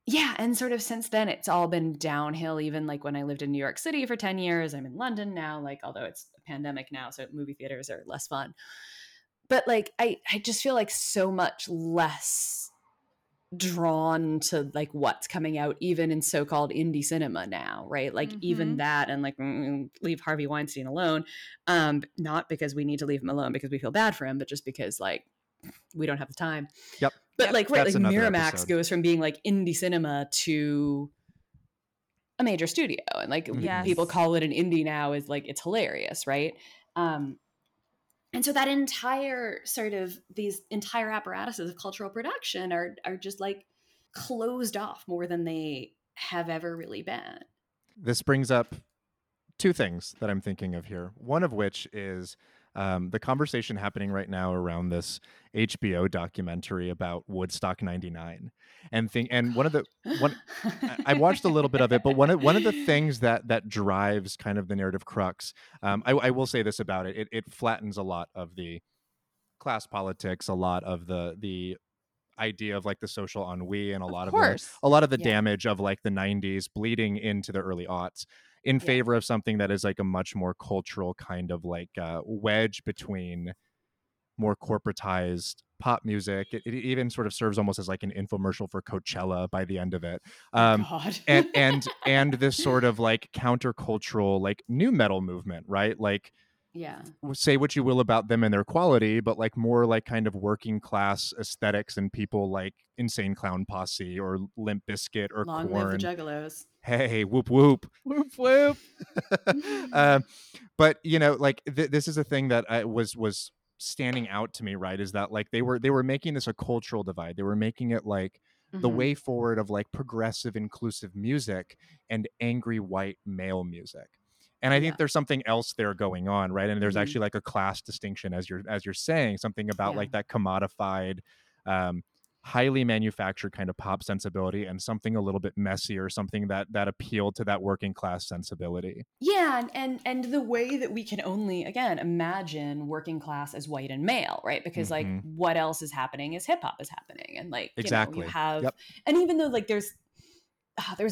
yeah. And sort of since then, it's all been downhill. Even like when I lived in New York City for 10 years, I'm in London now, like, although it's a pandemic now, so movie theaters are less fun. But like, I just feel like so much less drawn to like what's coming out, even in so-called indie cinema now, right? Like mm-hmm. even that, and like leave Harvey Weinstein alone. Not because we need to leave him alone because we feel bad for him, but just because like, we don't have the time. Yep. But yep. like, right, that's like Miramax episode. Goes from being like indie cinema to a major studio, and like yes. people call it an indie now is like, it's hilarious, right? And so that entire sort of these entire apparatuses of cultural production are just like closed off more than they have ever really been. This brings up two things that I'm thinking of here. One of which is the conversation happening right now around this HBO documentary about Woodstock '99, and one of the I watched a little bit of it, but one of the things that drives kind of the narrative crux. I will say this about it: it flattens a lot of the class politics, a lot of the idea of like the social ennui, and a lot of the yeah. damage of like the '90s bleeding into the early aughts. In favor yeah. of something that is like a much more cultural kind of like wedge between more corporatized pop music. It even sort of serves almost as like an infomercial for Coachella by the end of it. God. and this sort of like countercultural, like new metal movement, right? Like, yeah. Say what you will about them and their quality, but like more like kind of working class aesthetics and people like Insane Clown Posse or Limp Bizkit or Korn. Long live the Juggalos. Hey, whoop, whoop, whoop, whoop. But, you know, like this is a thing that was standing out to me, right? Is that like they were making this a cultural divide. They were making it like mm-hmm. the way forward of like progressive, inclusive music and angry white male music. And I think yeah. there's something else there going on, right? And there's mm-hmm. actually like a class distinction, as you're saying, something about yeah. like that commodified highly manufactured kind of pop sensibility and something a little bit messier, something that appealed to that working class sensibility. Yeah, and the way that we can only, again, imagine working class as white and male, right? Because mm-hmm. like what else is happening is hip hop is happening, and like exactly. You have yep. and even though like there's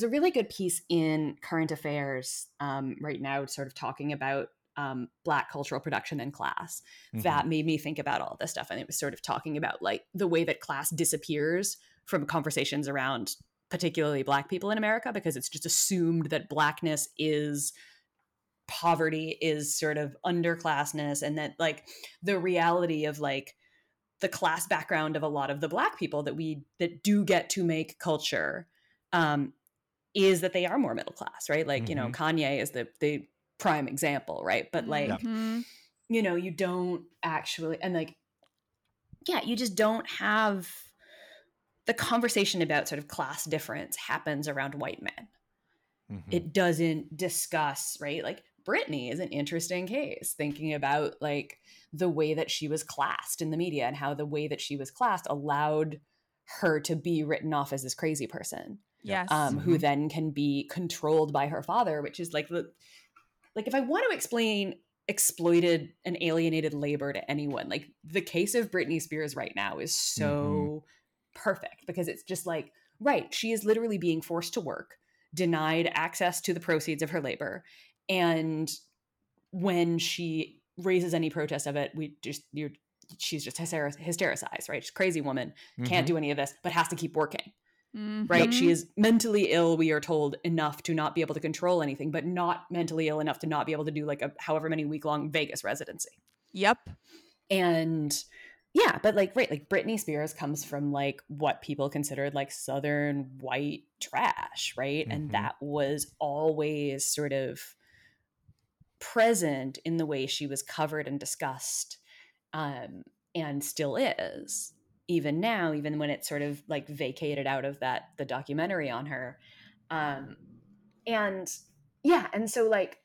a really good piece in Current Affairs right now, sort of talking about Black cultural production and class mm-hmm. that made me think about all this stuff. And it was sort of talking about like the way that class disappears from conversations around particularly Black people in America, because it's just assumed that Blackness is poverty, is sort of underclassness, and that like the reality of like the class background of a lot of the Black people that do get to make culture is that they are more middle class, right? Like, mm-hmm. you know, Kanye is the prime example, right? But like mm-hmm. you know, you don't actually, and like yeah, you just don't have the conversation about sort of class difference happens around white men. Mm-hmm. It doesn't discuss, right? Like Britney is an interesting case, thinking about like the way that she was classed in the media and how the way that she was classed allowed her to be written off as this crazy person. Yes. Who then can be controlled by her father, which is like the like if I want to explain exploited and alienated labor to anyone, like the case of Britney Spears right now is so mm-hmm. perfect, because it's just like, right, she is literally being forced to work, denied access to the proceeds of her labor. And when she raises any protest of it, she's just hystericized, right? She's a crazy woman, mm-hmm. can't do any of this, but has to keep working. Mm-hmm. Right. She is mentally ill, we are told, enough to not be able to control anything, but not mentally ill enough to not be able to do like a however many week long Vegas residency. Yep. And yeah, but like, right, like Britney Spears comes from like what people considered like Southern white trash, right? Mm-hmm. And that was always sort of present in the way she was covered and discussed, and still is. Even now, even when it's sort of like vacated out of the documentary on her. And yeah. And so like,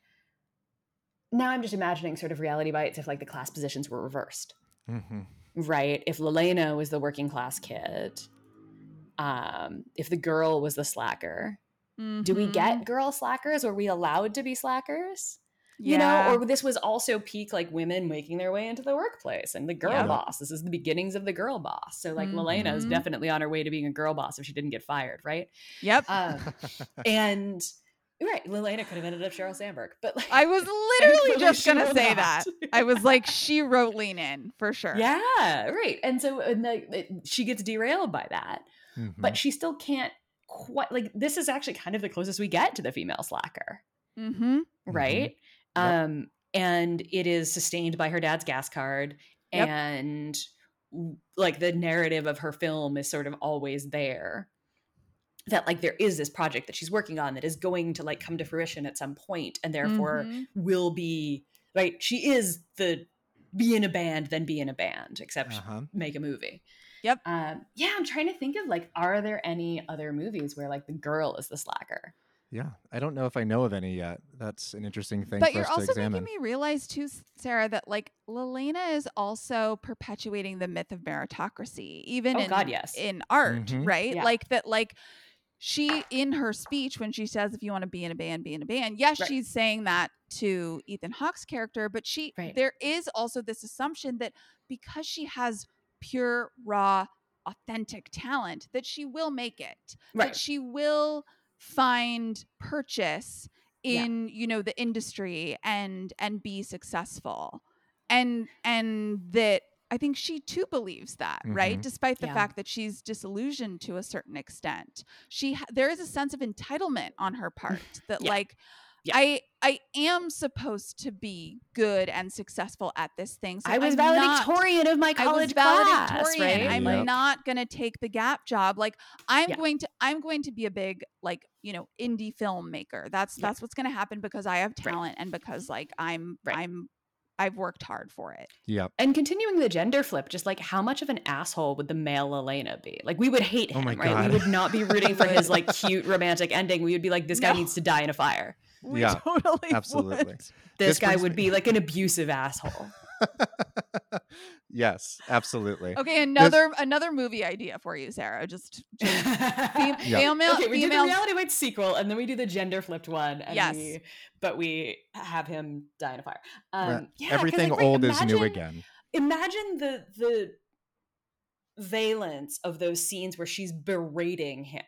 now I'm just imagining sort of Reality Bites if like the class positions were reversed, mm-hmm. right? If Lelena was the working class kid, if the girl was the slacker, mm-hmm. do we get girl slackers? Were we allowed to be slackers? Yeah. You know, or this was also peak like women making their way into the workplace and the girl yeah. boss. This is the beginnings of the girl boss. So like mm-hmm. Milena is definitely on her way to being a girl boss if she didn't get fired, right? Yep. And right, Lelena could have ended up Sheryl Sandberg, but like, I was literally just gonna say that. I was like, she wrote Lean In for sure. Yeah, right. And so she gets derailed by that, mm-hmm. but she still can't quite like. This is actually kind of the closest we get to the female slacker, mm-hmm. right? Mm-hmm. Yep. And it is sustained by her dad's gas card, yep. and like the narrative of her film is sort of always there, that like there is this project that she's working on that is going to like come to fruition at some point, and therefore mm-hmm. will be right. She is the be in a band, except uh-huh. make a movie. Yep. Yeah. I'm trying to think of like, are there any other movies where like the girl is the slacker? Yeah, I don't know if I know of any yet. That's an interesting thing for us to examine. But you're also making me realize too, Sarah, that like Lelena is also perpetuating the myth of meritocracy, even in art, mm-hmm. right? Yeah. Like that, like she in her speech when she says, "If you want to be in a band, be in a band." Yes, right. She's saying that to Ethan Hawke's character, but she right. there is also this assumption that because she has pure, raw, authentic talent, that she will make it. Right. That she will find purchase in yeah. you know, the industry and be successful, and that I think she too believes that, mm-hmm. right, despite the yeah. fact that she's disillusioned to a certain extent. There is a sense of entitlement on her part that yeah. like yeah. I am supposed to be good and successful at this thing. So I was valedictorian of my college class, right? I'm yep. not going to take the gap job. Like I'm going to be a big, like, you know, indie filmmaker. That's what's going to happen because I have talent right. and because like I've worked hard for it. Yep. And continuing the gender flip, just like how much of an asshole would the male Lelena be? Like we would hate him, right? God. We would not be rooting for his like cute romantic ending. We would be like, this guy needs to die in a fire. We yeah, totally absolutely. This guy would be like an abusive asshole. Yes, absolutely. Okay, another movie idea for you, Sarah. Just female. We do the Reality Bites sequel, and then we do the gender flipped one. And yes, but we have him die in a fire. Right. Yeah, everything old is new again. Imagine the valence of those scenes where she's berating him.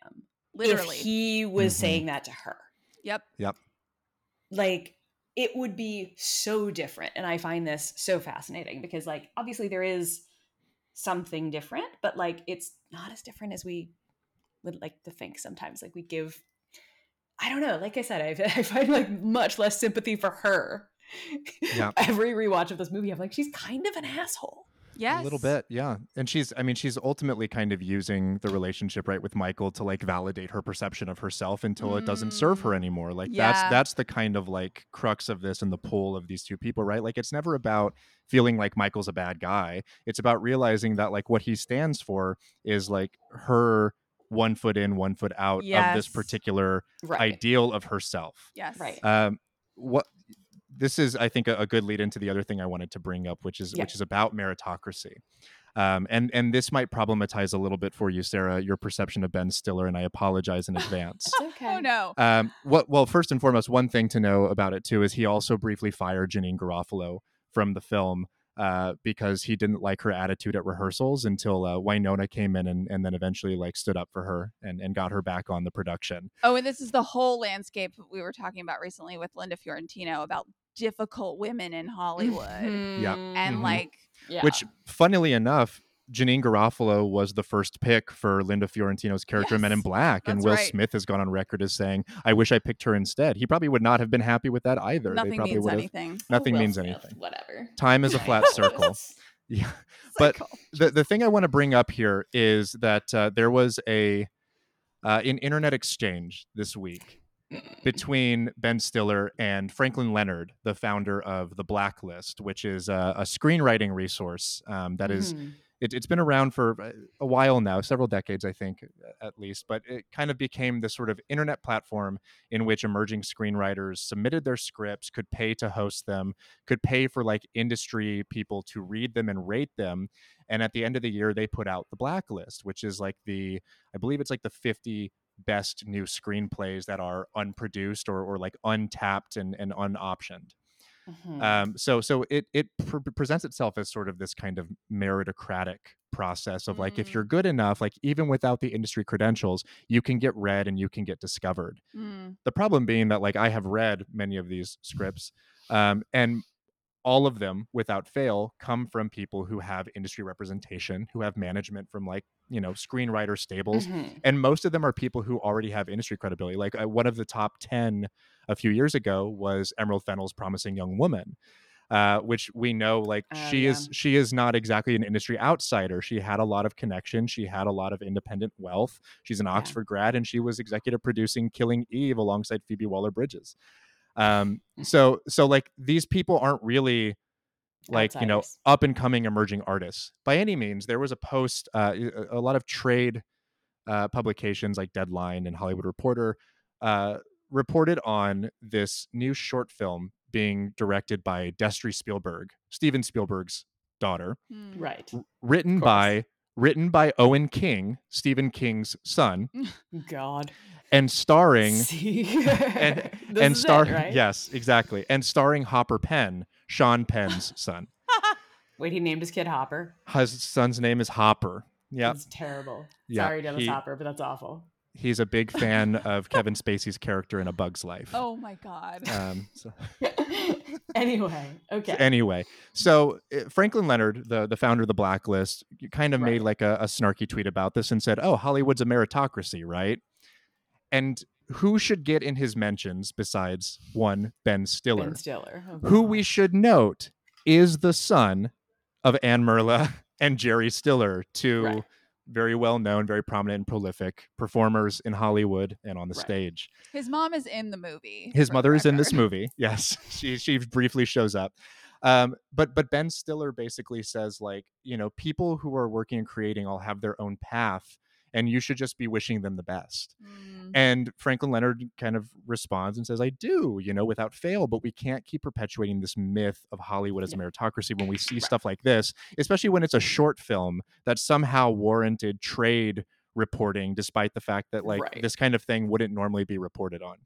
Literally, if he was saying that to her. Yep. Like, it would be so different. And I find this so fascinating because, like, obviously there is something different, but, like, it's not as different as we would like to think sometimes. Like, we give, I don't know, like I said, I find, like, much less sympathy for her. Yeah. Every rewatch of this movie, I'm like, she's kind of an asshole. Yes. A little bit, yeah. And she's ultimately kind of using the relationship, right, with Michael to, like, validate her perception of herself until it doesn't serve her anymore. Like, that's the kind of, like, crux of this and the pull of these two people, right? Like, it's never about feeling like Michael's a bad guy. It's about realizing that, like, what he stands for is, like, her one foot in, one foot out of this particular ideal of herself. Yes. Right. This is, I think, a good lead into the other thing I wanted to bring up, which is about meritocracy. And this might problematize a little bit for you, Sarah, your perception of Ben Stiller, and I apologize in advance. Okay. Oh, no. Well, first and foremost, one thing to know about it, too, is he also briefly fired Jeanine Garofalo from the film because he didn't like her attitude at rehearsals until Winona came in and then eventually, like, stood up for her and got her back on the production. Oh, and this is the whole landscape we were talking about recently with Linda Fiorentino about difficult women in Hollywood. Yeah. And which, funnily enough, Jeanine Garofalo was the first pick for Linda Fiorentino's character in Men in Black. That's and Will Smith has gone on record as saying, I wish I picked her instead. He probably would not have been happy with that either. Nothing means anything. Whatever. Time is a flat circle. Yeah. But the thing I want to bring up here is that there was an internet exchange this week between Ben Stiller and Franklin Leonard, the founder of The Blacklist, which is a screenwriting resource that is... It's been around for a while now, several decades, I think, at least. But it kind of became this sort of internet platform in which emerging screenwriters submitted their scripts, could pay to host them, could pay for, like, industry people to read them and rate them. And at the end of the year, they put out The Blacklist, which is, like, I believe it's, like, the 50 best new screenplays that are unproduced or like untapped and unoptioned. So it presents itself as sort of this kind of meritocratic process of, like, if you're good enough, like, even without the industry credentials, you can get read and you can get discovered. The problem being that, like, I have read many of these scripts, and all of them without fail come from people who have industry representation, who have management from, like, you know, screenwriter stables. And most of them are people who already have industry credibility. Like, one of the top 10 a few years ago was Emerald Fennell's Promising Young Woman, which we know, like, she is not exactly an industry outsider. She had a lot of connection. She had a lot of independent wealth. She's an Oxford grad, and she was executive producing Killing Eve alongside Phoebe Waller-Bridges. So like, these people aren't really, like, outsiders. You know, up and coming emerging artists by any means. There was a post, a lot of trade publications like Deadline and Hollywood Reporter reported on this new short film being directed by Destry Spielberg, Steven Spielberg's daughter, right? Written by Owen King, Stephen King's son. God. And starring... right? Yes, exactly. And starring Hopper Penn, Sean Penn's son. Wait, he named his kid Hopper? His son's name is Hopper. Yeah. That's terrible. Yeah. Sorry, Dennis Hopper, but that's awful. He's a big fan of Kevin Spacey's character in A Bug's Life. Oh, my God. So Franklin Leonard, the founder of The Blacklist, kind of made, like, a snarky tweet about this and said, oh, Hollywood's a meritocracy, right? And who should get in his mentions besides one Ben Stiller? Ben Stiller. Okay. Who we should note is the son of Ann Murla and Jerry Stiller, two very well-known, very prominent and prolific performers in Hollywood and on the stage. His mom is in the movie. His mother is in this movie. Yes. She briefly shows up. But Ben Stiller basically says, like, you know, people who are working and creating all have their own path and you should just be wishing them the best. Mm. And Franklin Leonard kind of responds and says, I do, you know, without fail, but we can't keep perpetuating this myth of Hollywood as a meritocracy when we see stuff like this, especially when it's a short film that somehow warranted trade reporting, despite the fact that like this kind of thing wouldn't normally be reported on.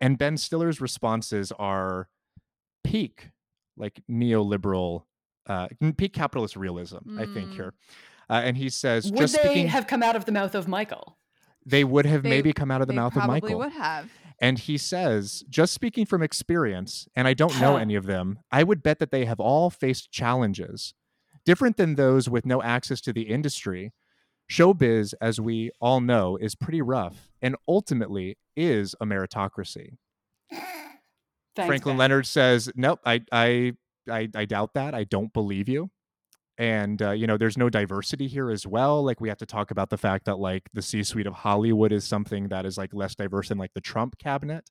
And Ben Stiller's responses are peak, like neoliberal, peak capitalist realism, I think here. And he says, would just they have come out of the mouth of Michael? They would have maybe come out of the mouth of Michael. They would have. And he says, just speaking from experience, and I don't know any of them, I would bet that they have all faced challenges different than those with no access to the industry. Showbiz, as we all know, is pretty rough and ultimately is a meritocracy. Thanks, Franklin Leonard says, nope, I doubt that. I don't believe you. And, you know, there's no diversity here as well. Like, we have to talk about the fact that, like, the C-suite of Hollywood is something that is, like, less diverse than, like, the Trump cabinet.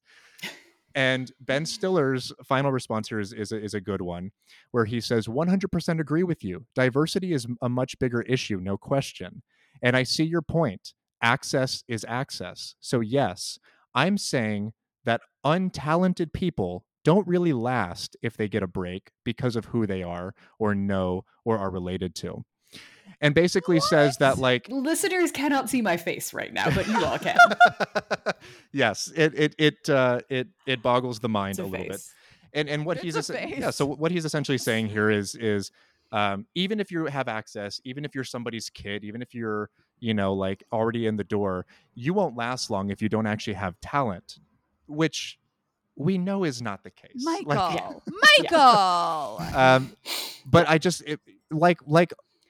And Ben Stiller's final response here is a good one, where he says, 100% agree with you. Diversity is a much bigger issue, no question. And I see your point. Access is access. So, yes, I'm saying that untalented people don't really last if they get a break because of who they are or know or are related to. And basically says that, like, listeners cannot see my face right now, but you all can. Yes, it boggles the mind a little bit. And what what he's essentially saying here is even if you have access, even if you're somebody's kid, even if you're, you know, like already in the door, you won't last long if you don't actually have talent, which we know is not the case. Michael. But I just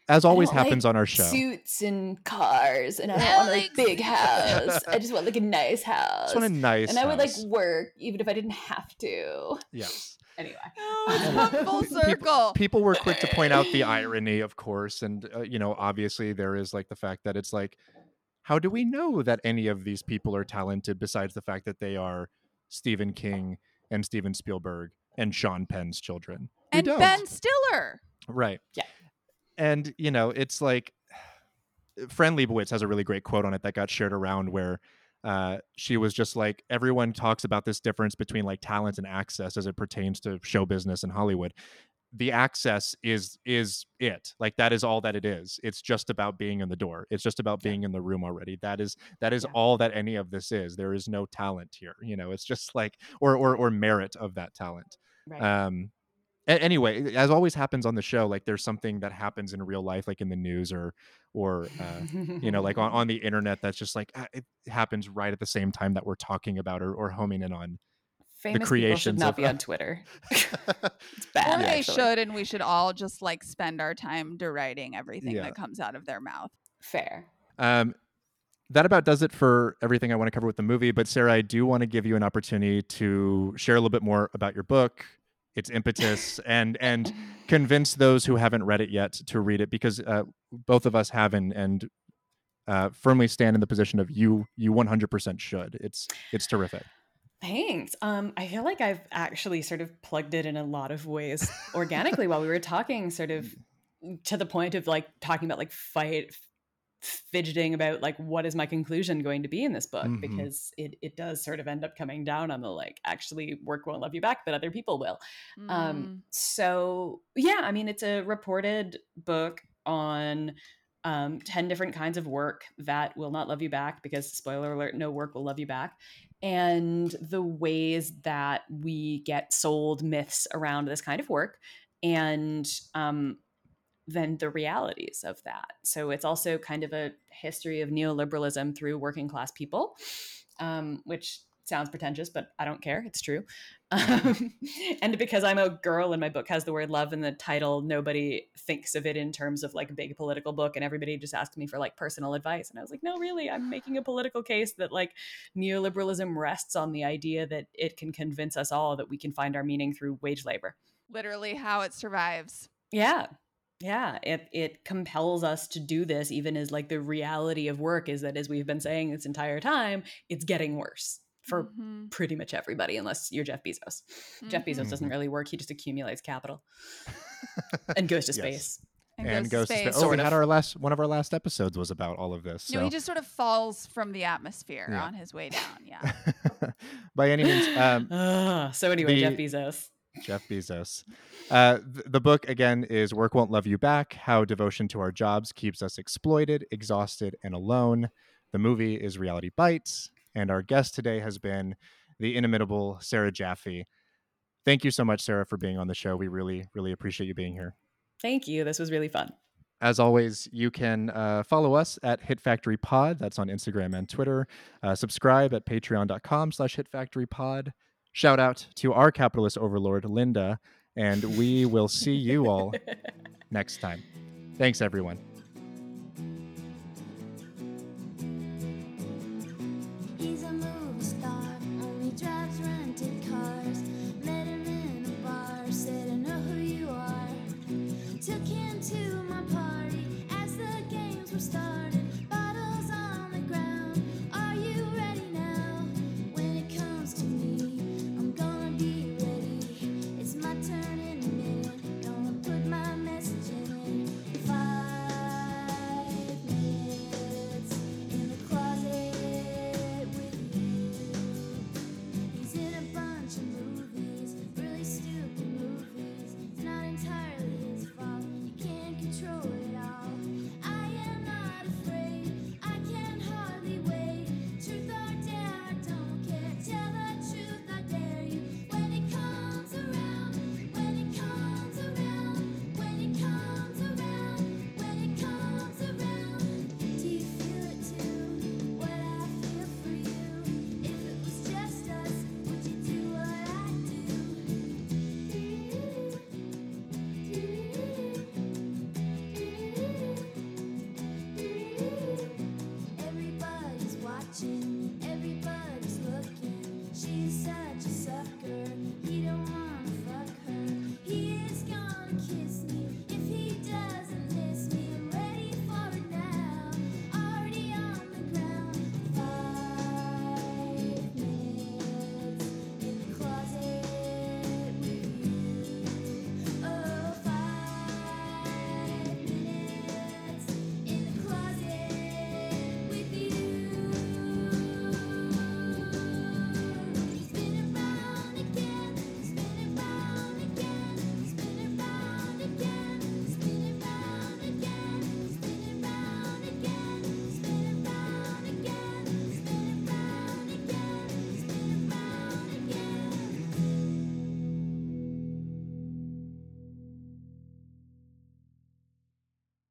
as always happens on our show. Suits and cars, and I don't want a big house. I just want like a nice house. I would like work even if I didn't have to. Yes. Anyway, it's full circle. People were quick to point out the irony, of course, and you know, obviously there is like the fact that it's like, how do we know that any of these people are talented besides the fact that they are Stephen King and Steven Spielberg and Sean Penn's children and Ben Stiller? Right. Yeah. And, you know, it's like, Fran Lebowitz has a really great quote on it that got shared around where she was just like, everyone talks about this difference between like talent and access as it pertains to show business and Hollywood. The access is it. Like, that is all that it is. It's just about being in the door. It's just about being in the room already. That is all that any of this is. There is no talent here. You know, it's just like, or merit of that talent. Right. Anyway, as always happens on the show, like there's something that happens in real life, like in the news or you know, like on the internet, that's just like it happens right at the same time that we're talking about or homing in on famous the creations. People should not be on Twitter. It's bad. Or they should, and we should all just like spend our time deriding everything that comes out of their mouth. Fair. That about does it for everything I want to cover with the movie. But Sarah, I do want to give you an opportunity to share a little bit more about your book, its impetus, and convince those who haven't read it yet to read it, because both of us have and firmly stand in the position of you 100% should. It's terrific. Thanks. I feel like I've actually sort of plugged it in a lot of ways organically while we were talking, sort of to the point of like talking about like fidgeting about like what is my conclusion going to be in this book, because it does sort of end up coming down on the like, actually work won't love you back, but other people will. So yeah, I mean, it's a reported book on 10 different kinds of work that will not love you back, because spoiler alert, no work will love you back, and the ways that we get sold myths around this kind of work, and than the realities of that. So it's also kind of a history of neoliberalism through working class people, which sounds pretentious, but I don't care. It's true. And because I'm a girl and my book has the word love in the title, nobody thinks of it in terms of like a big political book, and everybody just asked me for like personal advice. And I was like, no, really, I'm making a political case that like neoliberalism rests on the idea that it can convince us all that we can find our meaning through wage labor. Literally how it survives. Yeah. Yeah, it compels us to do this, even as like the reality of work is that, as we've been saying this entire time, it's getting worse for pretty much everybody, unless you're Jeff Bezos. Jeff Bezos doesn't really work. He just accumulates capital and goes to space. and goes to space. We had one of our last episodes was about all of this. So. No, he just sort of falls from the atmosphere on his way down. Yeah. By any means. Jeff Bezos. Jeff Bezos. The book, again, is Work Won't Love You Back, How Devotion to Our Jobs Keeps Us Exploited, Exhausted, and Alone. The movie is Reality Bites. And our guest today has been the inimitable Sarah Jaffe. Thank you so much, Sarah, for being on the show. We really, really appreciate you being here. Thank you. This was really fun. As always, you can follow us at Hit Factory Pod. That's on Instagram and Twitter. Subscribe at patreon.com/Hit Factory Pod. Shout out to our capitalist overlord, Linda, and we will see you all next time. Thanks, everyone.